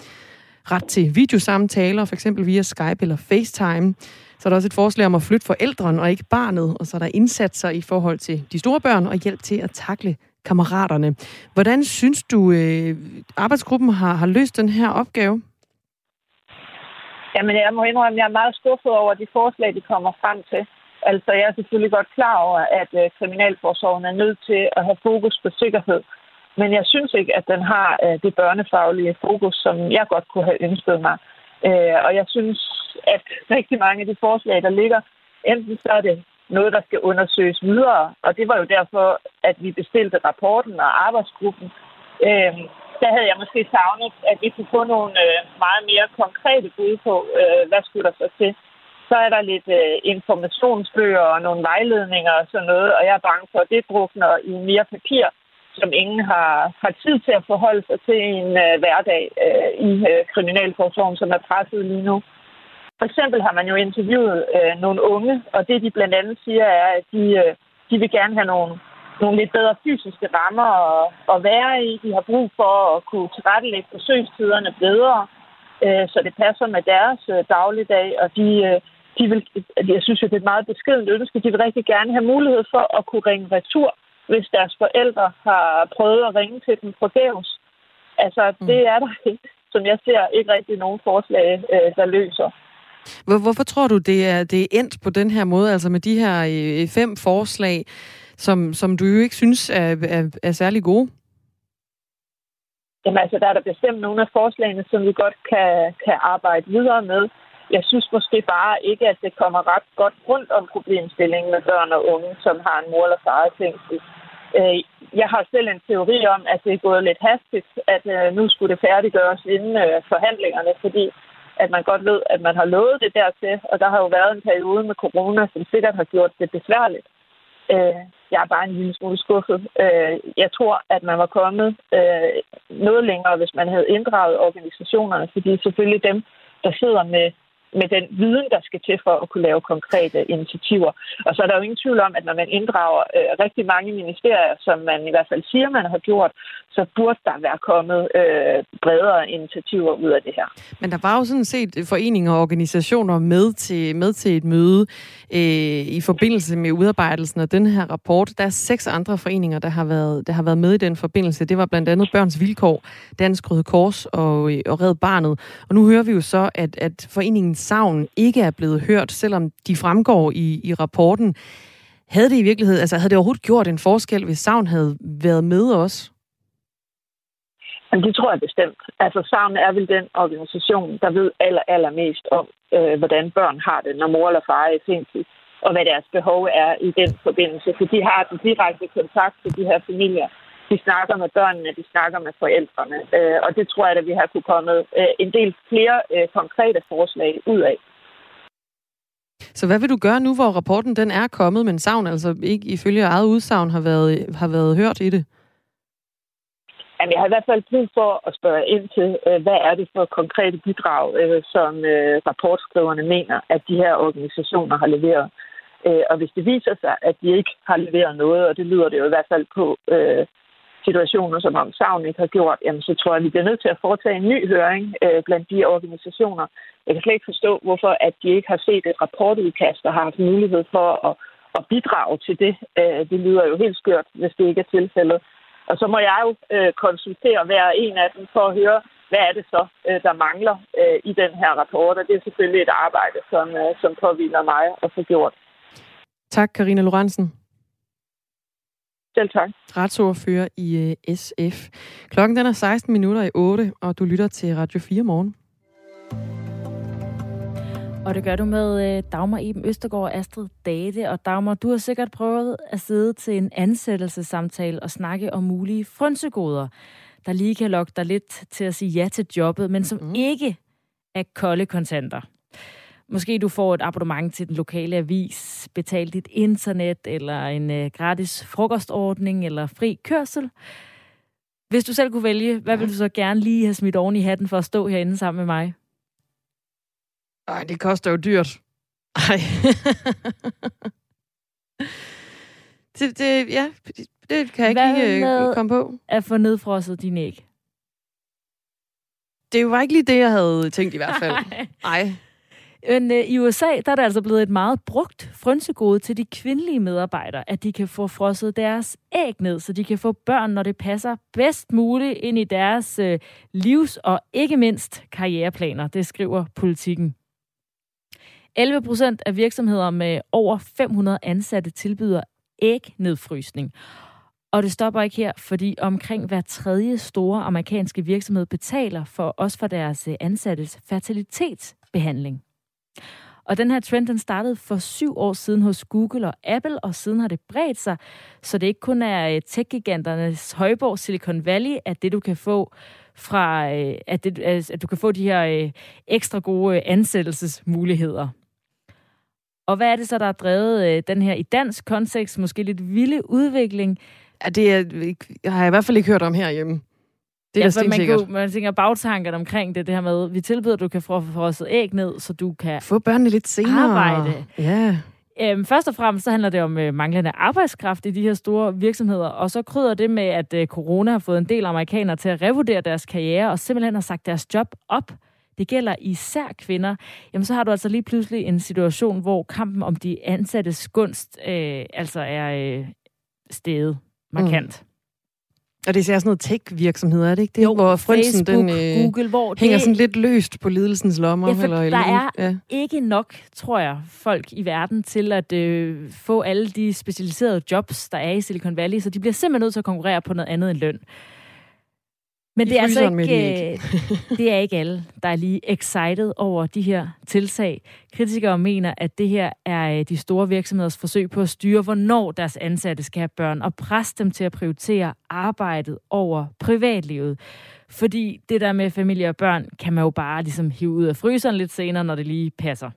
Ret til videosamtaler, f.eks. via Skype eller FaceTime. Så er der også et forslag om at flytte forældrene og ikke barnet, og så er der indsatser i forhold til de store børn og hjælp til at takle kammeraterne. Hvordan synes du, øh, arbejdsgruppen har, har løst den her opgave? Jamen, jeg må indrømme, at jeg er meget skuffet over de forslag, de kommer frem til. Altså, jeg er selvfølgelig godt klar over, at øh, kriminalforsorgen er nødt til at have fokus på sikkerhed. Men jeg synes ikke, at den har øh, det børnefaglige fokus, som jeg godt kunne have ønsket mig. Øh, og jeg synes, at rigtig mange af de forslag, der ligger, enten så er det noget, der skal undersøges videre. Og det var jo derfor, at vi bestilte rapporten og arbejdsgruppen. Øh, der havde jeg måske savnet, at vi kunne få nogle øh, meget mere konkrete bud på, øh, hvad skulle der så til. Så er der lidt øh, informationsbøger og nogle vejledninger og sådan noget, og jeg er bange for, at det drukner i mere papir, som ingen har, har tid til at forholde sig til en øh, hverdag øh, i øh, kriminalforsorgen, som er presset lige nu. For eksempel har man jo interviewet øh, nogle unge, og det de blandt andet siger er, at de, øh, de vil gerne have nogle, nogle lidt bedre fysiske rammer at, at være i. De har brug for at kunne tilrettelægge besøgstiderne bedre, øh, så det passer med deres øh, dagligdag, og de... Øh, De vil, jeg synes jo, det er et meget beskedent ønske. De vil rigtig gerne have mulighed for at kunne ringe retur, hvis deres forældre har prøvet at ringe til dem forgæves. Altså, det er der, som jeg ser, ikke rigtig nogen forslag, der løser. Hvorfor tror du, det er, det er endt på den her måde, altså med de her fem forslag, som, som du jo ikke synes er, er, er særlig gode? Jamen altså, der er der bestemt nogle af forslagene, som vi godt kan, kan arbejde videre med. Jeg synes måske bare ikke, at det kommer ret godt rundt om problemstillingen med børn og unge, som har en mor eller far i fængsel. Jeg har selv en teori om, at det er gået lidt hastigt, at nu skulle det færdiggøres inden forhandlingerne, fordi at man godt ved, at man har lovet det dertil, og der har jo været en periode med corona, som sikkert har gjort det besværligt. Jeg er bare en lille smule skuffet. Jeg tror, at man var kommet noget længere, hvis man havde inddraget organisationerne, fordi selvfølgelig dem, der sidder med med den viden, der skal til for at kunne lave konkrete initiativer. Og så er der jo ingen tvivl om, at når man inddrager øh, rigtig mange ministerier, som man i hvert fald siger, man har gjort, så burde der være kommet øh, bredere initiativer ud af det her. Men der var jo sådan set foreninger og organisationer med til, med til et møde øh, i forbindelse med udarbejdelsen af den her rapport. Der er seks andre foreninger, der har været, der har været med i den forbindelse. Det var blandt andet Børns Vilkår, Dansk Røde Kors og, øh, og Red Barnet. Og nu hører vi jo så, at, at foreningen Savn ikke er blevet hørt, selvom de fremgår i, i rapporten. Havde det i virkeligheden, altså havde det overhovedet gjort en forskel, hvis Savn havde været med os? Jamen, det tror jeg bestemt. Altså Savn er vel den organisation, der ved aller, aller mest om, øh, hvordan børn har det, når mor eller far er i fængsel, og hvad deres behov er i den forbindelse. For de har den direkte kontakt til de her familier. De snakker med børnene, de snakker med forældrene. Øh, og det tror jeg, at vi har kunne komme øh, en del flere øh, konkrete forslag ud af. Så hvad vil du gøre nu, hvor rapporten den er kommet, men Savn altså ikke ifølge eget udsagn har været, har været hørt i det? Jamen, jeg har i hvert fald brug for at spørge ind til, øh, hvad er det for konkrete bidrag, øh, som øh, rapportskriverne mener, at de her organisationer har leveret. Øh, og hvis det viser sig, at de ikke har leveret noget, og det lyder det jo i hvert fald på... Øh, situationer, som om Savn ikke har gjort, jamen, så tror jeg, vi bliver nødt til at foretage en ny høring øh, blandt de organisationer. Jeg kan slet ikke forstå, hvorfor at de ikke har set et rapportudkast og har haft mulighed for at, at bidrage til det. Øh, det lyder jo helt skørt, hvis det ikke er tilfældet. Og så må jeg jo øh, konsultere hver en af dem for at høre, hvad er det så, øh, der mangler øh, i den her rapport. Og det er selvfølgelig et arbejde, som, øh, som påhviler mig at få gjort. Tak, Carina Lorentzen. Selv tak. Retsordfører i S F. Klokken den er seksten minutter i otte, og du lytter til Radio fire Morgen. Og det gør du med Dagmar Eben Østergaard og Astrid Date. Og Dagmar, du har sikkert prøvet at sidde til en ansættelsessamtale og snakke om mulige frynsegoder, der lige kan lokke dig lidt til at sige ja til jobbet, men som mm-hmm. ikke er kolde kontanter. Måske du får et abonnement til den lokale avis, betal dit internet, eller en øh, gratis frokostordning, eller fri kørsel. Hvis du selv kunne vælge, hvad vil du så gerne lige have smidt oven i hatten for at stå herinde sammen med mig? Ej, det koster jo dyrt. Ej. det, det, ja, det, det kan jeg hvad ikke lige, øh, komme på. At få nedfrosset dine æg? Det var ikke lige det, jeg havde tænkt i hvert fald. Nej. Men øh, i U S A, der er der altså blevet et meget brugt frynsegode til de kvindelige medarbejdere, at de kan få frosset deres æg ned, så de kan få børn, når det passer bedst muligt ind i deres øh, livs- og ikke mindst karriereplaner, det skriver Politikken. elleve procent af virksomheder med over fem hundrede ansatte tilbyder ægnedfrysning. Og det stopper ikke her, fordi omkring hver tredje store amerikanske virksomhed betaler for også for deres ansattes fertilitetsbehandling. Og den her trend, den startede for syv år siden hos Google og Apple, og siden har det bredt sig, så det ikke kun er tech-giganternes højborg Silicon Valley, at det du kan få fra at, det, at du kan få de her ekstra gode ansættelsesmuligheder. Og hvad er det så, der har drevet den her i dansk kontekst måske lidt vilde udvikling? Ja, det er, jeg har jeg i hvert fald ikke hørt om herhjemme. Det er ja, man, kunne, man tænker bagtankerne omkring det, det her med, vi tilbyder, at du kan få frosset æg ned, så du kan få børnene lidt senere. Arbejde. Yeah. Øhm, først og fremmest så handler det om øh, manglende arbejdskraft i de her store virksomheder, og så krydder det med, at øh, corona har fået en del amerikanere til at revurdere deres karriere, og simpelthen har sagt deres job op. Det gælder især kvinder. Jamen, så har du altså lige pludselig en situation, hvor kampen om de ansattes gunst øh, altså er øh, steget markant. Mm. Og det er sådan noget tech-virksomheder, er det ikke det? Jo, hvor frynsen, Facebook, den, øh, Google, hvor hænger det sådan lidt løst på ledelsens lommer. Ja, for eller, der er ja. ikke nok, tror jeg, folk i verden til at øh, få alle de specialiserede jobs, der er i Silicon Valley, så de bliver simpelthen nødt til at konkurrere på noget andet end løn. Men det er, altså ikke, øh, det er ikke alle, der er lige excited over de her tiltag. Kritikere mener, at det her er de store virksomheders forsøg på at styre, hvornår deres ansatte skal have børn, og presse dem til at prioritere arbejdet over privatlivet. Fordi det der med familie og børn, kan man jo bare ligesom hive ud af fryseren lidt senere, når det lige passer.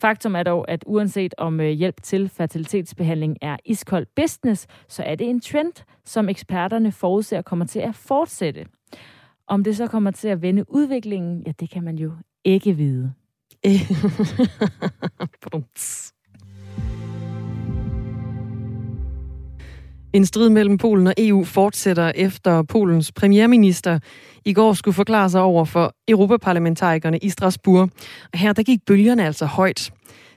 Faktum er dog, at uanset om hjælp til fertilitetsbehandling er iskold business, så er det en trend, som eksperterne forudser kommer til at fortsætte. Om det så kommer til at vende udviklingen, ja, det kan man jo ikke vide. En strid mellem Polen og E U fortsætter efter Polens premierminister i går skulle forklare sig over for europaparlamentarikerne i Strasbourg. Og her der gik bølgerne altså højt.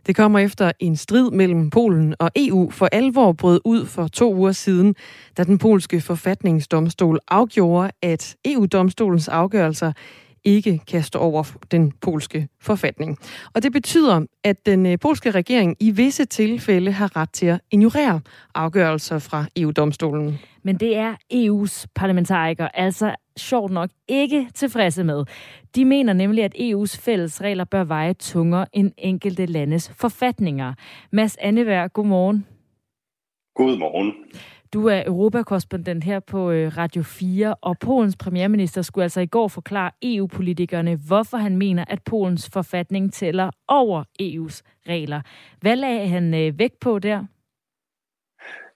Det kommer efter en strid mellem Polen og E U for alvor brød ud for to uger siden, da den polske forfatningsdomstol afgjorde, at E U-domstolens afgørelser ikke kan stå over den polske forfatning. Og det betyder, at den polske regering i visse tilfælde har ret til at ignorere afgørelser fra E U-domstolen. Men det er E U's parlamentarikere altså sjovt nok ikke tilfredse med. De mener nemlig, at E U's fælles regler bør veje tungere end enkelte landes forfatninger. Mads Annevær, godmorgen. Godmorgen. Du er europakorrespondent her på Radio fire, og Polens premierminister skulle altså i går forklare E U-politikerne, hvorfor han mener, at Polens forfatning tæller over E U's regler. Hvad lagde han vægt på der?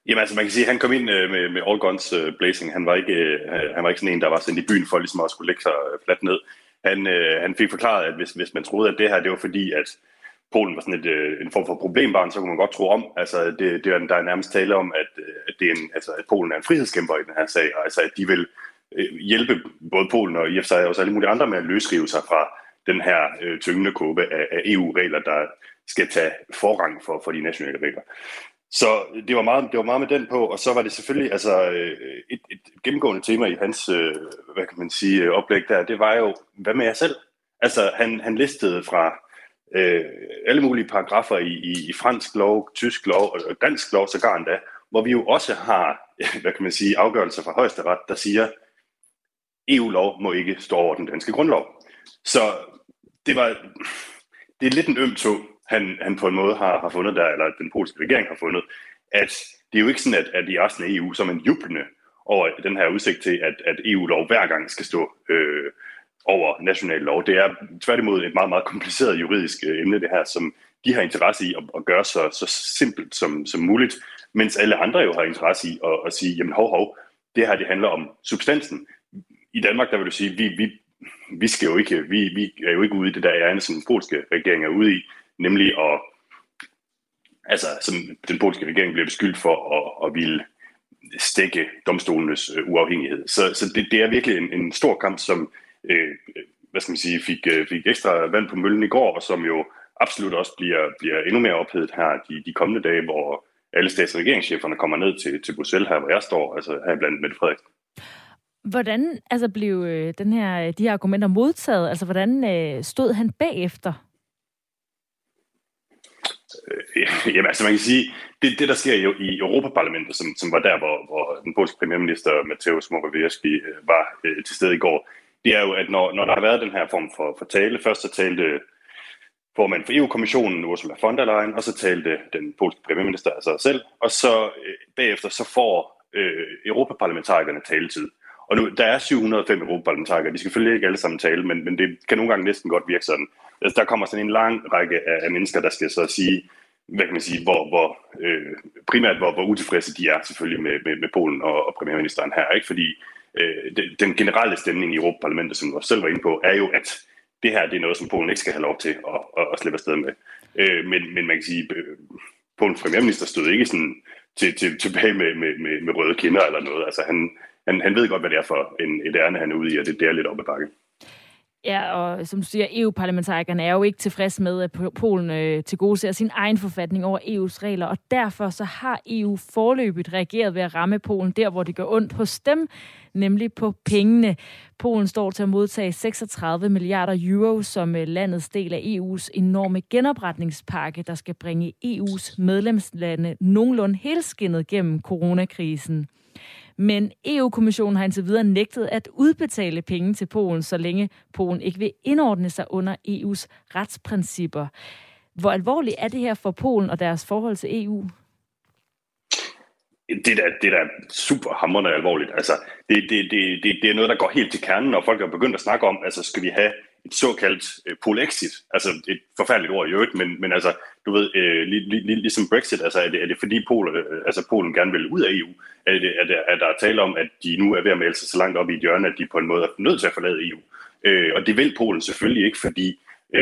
Jamen altså, man kan sige, at han kom ind med, med all guns blazing. Han var, ikke, han var ikke sådan en, der var sendt i byen for ligesom at skulle lægge sig fladt ned. Han, han fik forklaret, at hvis, hvis man troede, at det her det var fordi, at Polen var sådan et, øh, en form for problembarn, så kunne man godt tro om. Altså, det, det er, der er nærmest tale om, at, at, det er en, altså, at Polen er en frihedskæmper i den her sag, og altså, at de vil øh, hjælpe både Polen og i og for sig også alle mulige andre med at løsrive sig fra den her øh, tyngende kåbe af, af E U-regler, der skal tage forrang for, for de nationale regler. Så det var, meget, det var meget med den på, og så var det selvfølgelig altså, et, et gennemgående tema i hans øh, hvad kan man sige, oplæg der, det var jo, hvad med jer selv? Altså, han, han listede fra Øh, alle mulige paragrafer i, i, i fransk lov, tysk lov og dansk lov sågar endda, hvor vi jo også har, hvad kan man sige, afgørelser fra højesteret, der siger, E U-lov må ikke stå over den danske grundlov. Så det var, det er lidt en øm tog, han, han på en måde har, har fundet der, eller den polske regering har fundet, at det er jo ikke sådan, at, at i resten af E U, som en jublende over den her udsigt til, at, at E U-lov hver gang skal stå øh, over national lov. Det er tværtimod et meget, meget kompliceret juridisk emne, det her, som de har interesse i at, at gøre så, så simpelt som, som muligt, mens alle andre jo har interesse i at, at sige, jamen hov, hov, det her, det handler om substansen. I Danmark, der vil du sige, vi, vi, vi skal jo ikke, vi, vi er jo ikke ude i det der ærende, som den polske regering er ude i, nemlig at, altså, som den polske regering bliver beskyldt for at, at ville stække domstolenes uafhængighed. Så, så det, det er virkelig en, en stor kamp, som Øh, hvad skal man sige, fik, fik ekstra vand på møllen i går, og som jo absolut også bliver, bliver endnu mere ophedet her de, de kommende dage, hvor alle stats- og regeringscheferne kommer ned til, til Bruxelles, her hvor jeg står, altså her blandt Mette Frederiksen. Hvordan altså, blev den her, de her argumenter modtaget? Altså, hvordan øh, stod han bagefter? Øh, jamen, altså man kan sige, det, det der sker jo i Europaparlamentet, som, som var der, hvor, hvor den polske premierminister Mateusz Morawiecki var øh, til stede i går, det er jo, at når, når der har været den her form for, for tale, først så talte formanden for E U-kommissionen, Ursula von der Leyen, og så talte den polske premierminister altså selv, og så øh, bagefter så får øh, europaparlamentarikerne taletid. Og nu, der er syv hundrede og fem europaparlamentarikere, de skal selvfølgelig ikke alle sammen tale, men, men det kan nogle gange næsten godt virke sådan. Altså, der kommer sådan en lang række af, af mennesker, der skal så sige, hvad kan man sige, hvor, hvor øh, primært hvor, hvor utilfredse de er selvfølgelig med, med, med Polen og, og premierministeren her, ikke? Fordi øh, de, den generelle stemning i Europaparlamentet, som du også selv var inde på, er jo, at det her det er noget, som Polen ikke skal have lov til at, at, at slippe afsted med. Øh, men, men man kan sige, øh, Polens premierminister stod ikke sådan til, til, tilbage med, med, med, med røde kinder eller noget. Altså, han, han, han ved godt, hvad det er for en, et ærne, han er ude i, og det, det er lidt op ad bakke. Ja, og som du siger, E U-parlamentarikerne er jo ikke tilfredse med, at Polen øh, tilgodeser sin egen forfatning over E U's regler, og derfor så har E U forløbigt reageret ved at ramme Polen der, hvor det gør ondt hos dem, nemlig på pengene. Polen står til at modtage seksogtredive milliarder euro som landets del af E U's enorme genopretningspakke, der skal bringe E U's medlemslande nogenlunde helskindet gennem coronakrisen. Men E U-kommissionen har indtil videre nægtet at udbetale penge til Polen, så længe Polen ikke vil indordne sig under E U's retsprincipper. Hvor alvorligt er det her for Polen og deres forhold til E U? Det er da, da super hamrende alvorligt. Altså, det, det, det, det, det er noget, der går helt til kernen, og folk er begyndt at snakke om, altså skal vi have et såkaldt polexit, altså et forfærdeligt ord i øvrigt, men, men altså, du ved, øh, lig, lig, lig, ligesom Brexit, altså er det, er det fordi Polen, altså Polen gerne vil ud af E U, er det, er, det, er der tale om, at de nu er ved at melde sig så langt op i et hjørne, at de på en måde er nødt til at forlade E U. Øh, og det vil Polen selvfølgelig ikke, fordi øh,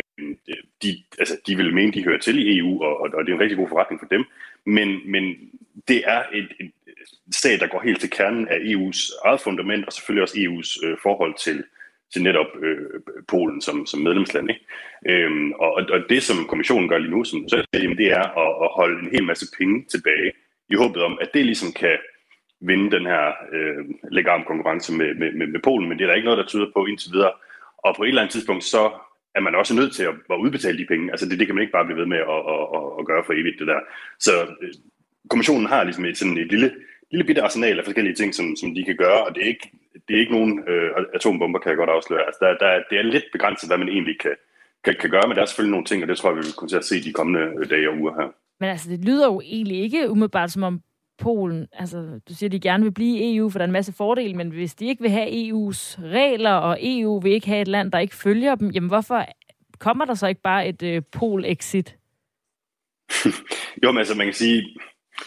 de, altså, de vil mene, de hører til i E U, og, og det er en rigtig god forretning for dem, men, men det er et, et sag, der går helt til kernen af E U's eget fundament, og selvfølgelig også E U's øh, forhold til til netop øh, Polen som, som medlemsland. Ikke? Øhm, og, og det, som kommissionen gør lige nu, som selv, det er at, at holde en hel masse penge tilbage, i håbet om, at det ligesom kan vinde den her øh, legarm konkurrence med, med, med, med Polen, men det er der ikke noget, der tyder på indtil videre. Og på et eller andet tidspunkt, så er man også nødt til at, at udbetale de penge. Altså det, det kan man ikke bare blive ved med at, at, at, at gøre for evigt, det der. Så øh, kommissionen har ligesom et, sådan et lille, lille bitte arsenal af forskellige ting, som, som de kan gøre, og det er ikke Det er ikke nogen øh, atombomber, kan jeg godt afsløre. Altså, der, der, det er lidt begrænset, hvad man egentlig kan, kan, kan gøre, men der er selvfølgelig nogle ting, og det tror jeg, vi vil kunne til at se de kommende dage og uger her. Men altså, det lyder jo egentlig ikke umiddelbart som om Polen, altså du siger, de gerne vil blive i E U, for der er en masse fordele, men hvis de ikke vil have E U's regler, og E U vil ikke have et land, der ikke følger dem, jamen hvorfor kommer der så ikke bare et øh, Pol-exit? Jo, men altså, man kan sige...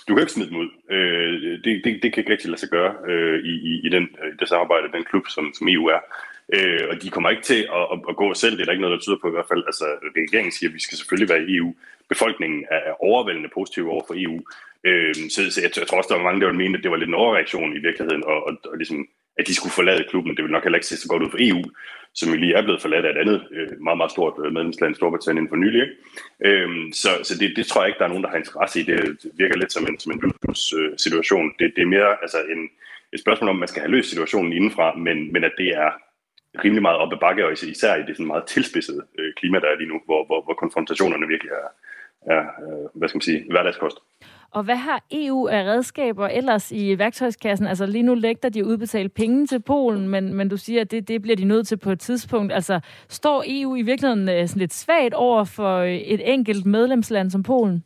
Du kan ikke smide dem ud. Øh, det, det, det kan ikke rigtig lade sig gøre øh, i, i den, det samarbejde, den klub, som, som E U er. Øh, og de kommer ikke til at, at, at gå selv. Det er der ikke noget, der tyder på i hvert fald. Altså, regeringen siger, at vi skal selvfølgelig være i E U. Befolkningen er overvældende positiv over for E U. Øh, så, så jeg, jeg tror også, der var mange, der ville mene, at det var lidt en overreaktion i virkeligheden, og, og, og ligesom, at de skulle forlade klubben. Det ville nok heller ikke se så godt ud for E U, som jo lige er blevet forladt af et andet meget, meget stort medlemsland, Storbritannien, for nylig. Øhm, så så det, det tror jeg ikke, der er nogen, der har interesse i. Det virker lidt som en, som en løsningssituation. Det, det er mere altså en, et spørgsmål om, man skal have løst situationen indenfra, men, men at det er rimelig meget op ad bakke, og især i det sådan meget tilspidsede klima, der er lige nu, hvor, hvor, hvor konfrontationerne virkelig er, er hvad skal man sige, hverdagskost. Og hvad har E U af redskaber ellers i værktøjskassen? Altså lige nu lægter de at udbetale penge til Polen, men, men du siger, at det, det bliver de nødt til på et tidspunkt. Altså står E U i virkeligheden sådan lidt svagt over for et enkelt medlemsland som Polen?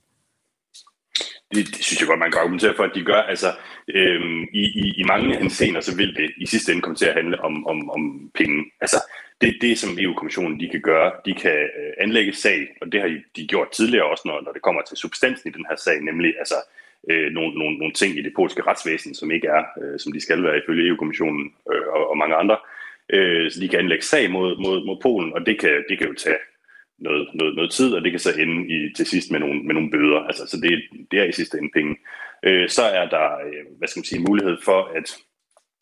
Det, det synes jeg godt, man kan argumentere for, at de gør. Altså øhm, i, i, i mange henseender, så vil det i sidste ende komme til at handle om, om, om penge. Altså det er det, som E U-kommissionen de kan gøre. De kan øh, anlægge sag, og det har de gjort tidligere også, når, når det kommer til substansen i den her sag, nemlig altså, øh, nogle, nogle, nogle ting i det polske retsvæsen, som ikke er, øh, som de skal være ifølge E U-kommissionen øh, og, og mange andre. Øh, så de kan anlægge sag mod, mod, mod Polen, og det kan, det kan jo tage noget, noget, noget tid, og det kan så ende i, til sidst med nogle, med nogle bøder. Altså, så det, det er i sidste ende penge. Øh, så er der øh, hvad skal man sige, mulighed for, at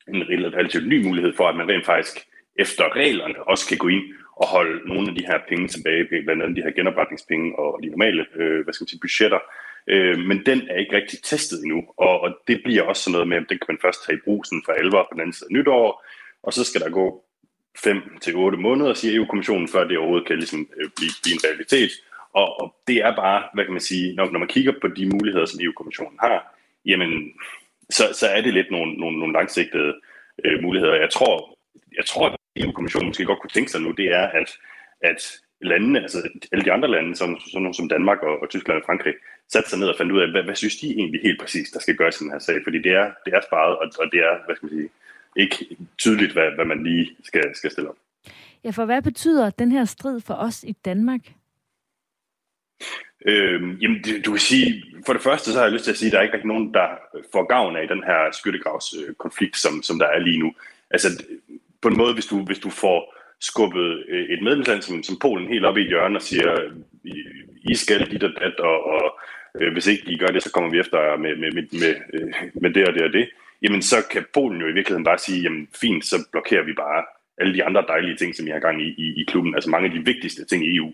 en relativt ny mulighed for, at man rent faktisk efter reglerne også kan gå ind og holde nogle af de her penge tilbage, blandt andet de her genopretningspenge og de normale øh, hvad skal man sige, budgetter. Øh, men den er ikke rigtig testet endnu, og, og det bliver også sådan noget med, at den kan man først tage i brug sådan for alvor på den anden side af nytår, og så skal der gå fem til otte måneder, siger E U-kommissionen, før det overhovedet kan ligesom, øh, blive, blive en realitet. Og, og det er bare, hvad kan man sige, når, når man kigger på de muligheder, som E U-kommissionen har, jamen, så, så er det lidt nogle, nogle, nogle langsigtede øh, muligheder. Jeg tror, jeg tror, at E U-kommissionen måske godt kunne tænke sig nu, det er, at, at landene, altså alle de andre lande, sådan, sådan nogle som Danmark og, og Tyskland og Frankrig, satte sig ned og fandt ud af, hvad, hvad synes de egentlig helt præcis, der skal gøres i den her sag? Fordi det er, det er sparet, og, og det er, hvad skal man sige, ikke tydeligt, hvad, hvad man lige skal, skal stille op. Ja, for hvad betyder den her strid for os i Danmark? Øhm, jamen, du kan sige, for det første, så har jeg lyst til at sige, at der er ikke nogen, der får gavn af den her skyttegravskonflikt, som, som der er lige nu. Altså, på en måde, hvis du, hvis du får skubbet et medlemsland som, som Polen helt op i hjørnet og siger, I skal dit og dat, og, og hvis ikke I gør det, så kommer vi efter jer med, med, med, med, med det og det og det, jamen så kan Polen jo i virkeligheden bare sige, jamen fint, så blokerer vi bare alle de andre dejlige ting, som I har gang i, i, i klubben. Altså mange af de vigtigste ting i E U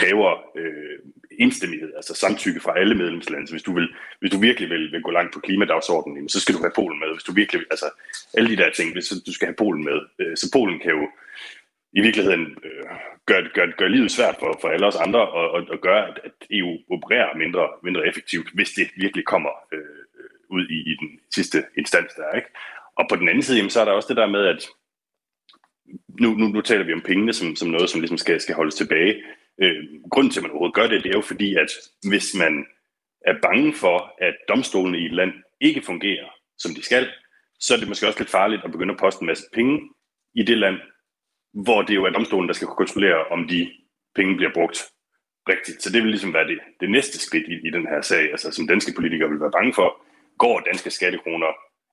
kræver øh, enstemmighed, altså samtykke fra alle medlemslande. Så hvis du, vil, hvis du virkelig vil, vil gå langt på klimadagsordenen, så skal du have Polen med. Hvis du virkelig vil, altså alle de der ting, hvis du skal have Polen med. Øh, så Polen kan jo i virkeligheden øh, gør, gør, gør livet svært for, for alle os andre, og, og, og gør, at, at E U opererer mindre, mindre effektivt, hvis det virkelig kommer øh, ud i, i den sidste instans, der er, ikke? Og på den anden side, jamen, så er der også det der med, at Nu, nu, nu taler vi om pengene som, som noget, som ligesom skal, skal holdes tilbage. Øh, grunden til, at man overhovedet gør det, det er jo fordi, at hvis man er bange for, at domstolene i et land ikke fungerer, som de skal, så er det måske også lidt farligt at begynde at poste en masse penge i det land, hvor det jo er domstolen, der skal kunne kontrollere, om de penge bliver brugt rigtigt. Så det vil ligesom være det, det næste skridt i, i den her sag, altså som danske politikere vil være bange for, går danske skattekroner,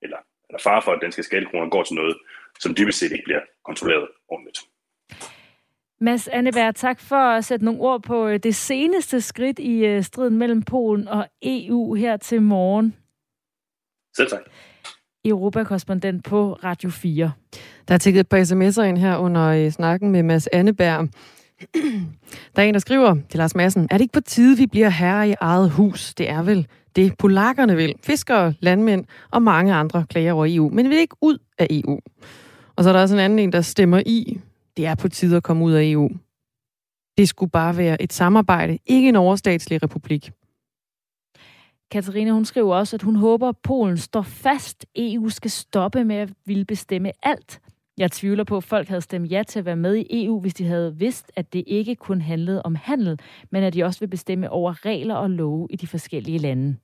eller er der fare for, at danske skattekroner går til noget, som dybest set ikke bliver kontrolleret ordentligt. Mads Annevær, tak for at sætte nogle ord på det seneste skridt i striden mellem Polen og E U her til morgen. Selv tak. Europakorrespondent på Radio fire. Der er tækket et par sms'er ind her under snakken med Mads Annevær. Der er en, der skriver til Lars Madsen, er det ikke på tide, vi bliver herre i eget hus? Det er vel det, polakkerne vil. Fiskere, landmænd og mange andre klager over E U, men vil ikke ud af E U. Og så er der også en anden en, der stemmer i, det er på tide at komme ud af E U. Det skulle bare være et samarbejde, ikke en overstatslig republik. Katarina, hun skriver også, at hun håber, at Polen står fast. E U skal stoppe med at ville bestemme alt. Jeg tvivler på, at folk havde stemt ja til at være med i E U, hvis de havde vidst, at det ikke kun handlede om handel, men at de også vil bestemme over regler og love i de forskellige lande.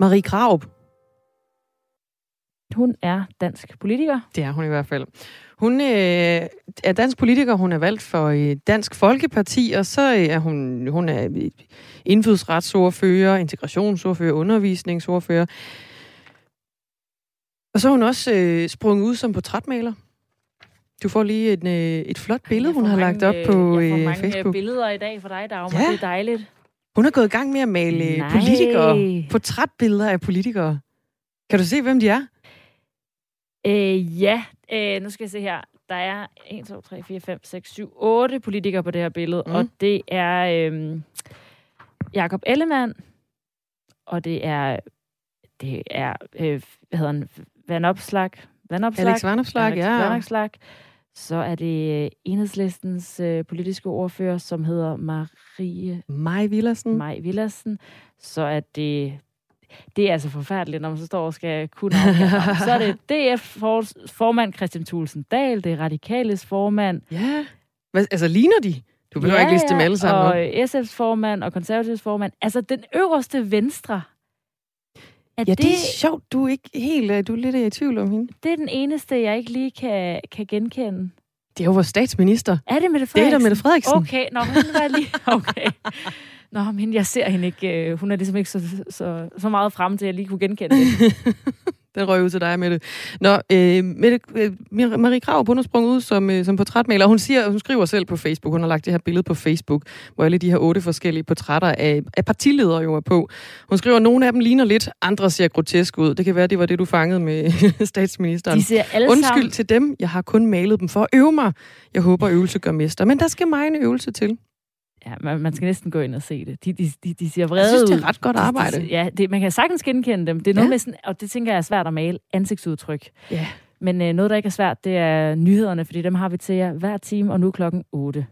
Marie Kraub. Hun er dansk politiker. Det er hun i hvert fald. Hun øh, er dansk politiker, hun er valgt for øh, Dansk Folkeparti, og så er hun, hun er indfødsretsordfører, integrationsordfører, undervisningsordfører. Og så er hun også øh, sprunget ud som portrætmaler. Du får lige en, øh, et flot billede, hun mange, har lagt op på øh, Facebook. Jeg får mange billeder i dag for dig, Dagmar. Ja. Det er dejligt. Hun er gået i gang med at male Nej. politikere. Portrætbilleder af politikere. Kan du se, hvem de er? Øh, ja, øh, nu skal jeg se her. Der er en, to, tre, fire, fem, seks, syv, otte politikere på det her billede, mm. og det er øh, Jakob Ellemann, og det er, det er øh, hvad hedder han, Vanopslagh, Vanopslagh, Alex Vanopslagh, ja. Vanopslagh. Så er det Enhedslistens øh, politiske ordfører, som hedder Marie... Maj Villersen. Maj Villersen. Så er det... Det er altså forfærdeligt, når man så står og skal kunne afgøre. Så er det D F-formand Christian Thulesen Dahl, det er Radikales formand. Ja, Hvad, altså ligner de? Du behøver ja, ikke liste dem alle sammen. Og nu. S F's formand og Konservatives formand. Altså den øverste venstre. Er ja, det, det er sjovt. Du er ikke helt, du er lidt i tvivl om hende. Det er den eneste, jeg ikke lige kan, kan genkende. Det er jo vores statsminister. Er det Mette Frederiksen? Det er da Mette Frederiksen. Okay, nå, hun var lige... Okay. Nå, men jeg ser hende ikke. Hun er ligesom ikke så, så, så meget frem til, at jeg lige kunne genkende det. Den røg ud til dig, Mette. Nå, øh, Mette, øh, Marie Kraub, hun har sprunget ud som, øh, som portrætmaler. Hun, siger, hun skriver selv på Facebook, hun har lagt det her billede på Facebook, hvor alle de her otte forskellige portrætter af, af partiledere jo er på. Hun skriver, nogle af dem ligner lidt, andre ser grotesk ud. Det kan være, det var det, du fangede med statsministeren. De ser alle Undskyld sammen. til dem, jeg har kun malet dem for at øve mig. Jeg håber, øvelse gør mester. Men der skal mig en øvelse til. Ja, man, man skal næsten gå ind og se det. De, de, de, de ser vrede ud. Jeg synes, det er ret godt arbejde. De, de, ja, det, man kan sagtens genkende dem. Det er noget ja. med sådan, og det tænker jeg er svært at male, ansigtsudtryk. Ja. Men øh, noget, der ikke er svært, det er nyhederne, fordi dem har vi til jer hver time, og nu klokken otte.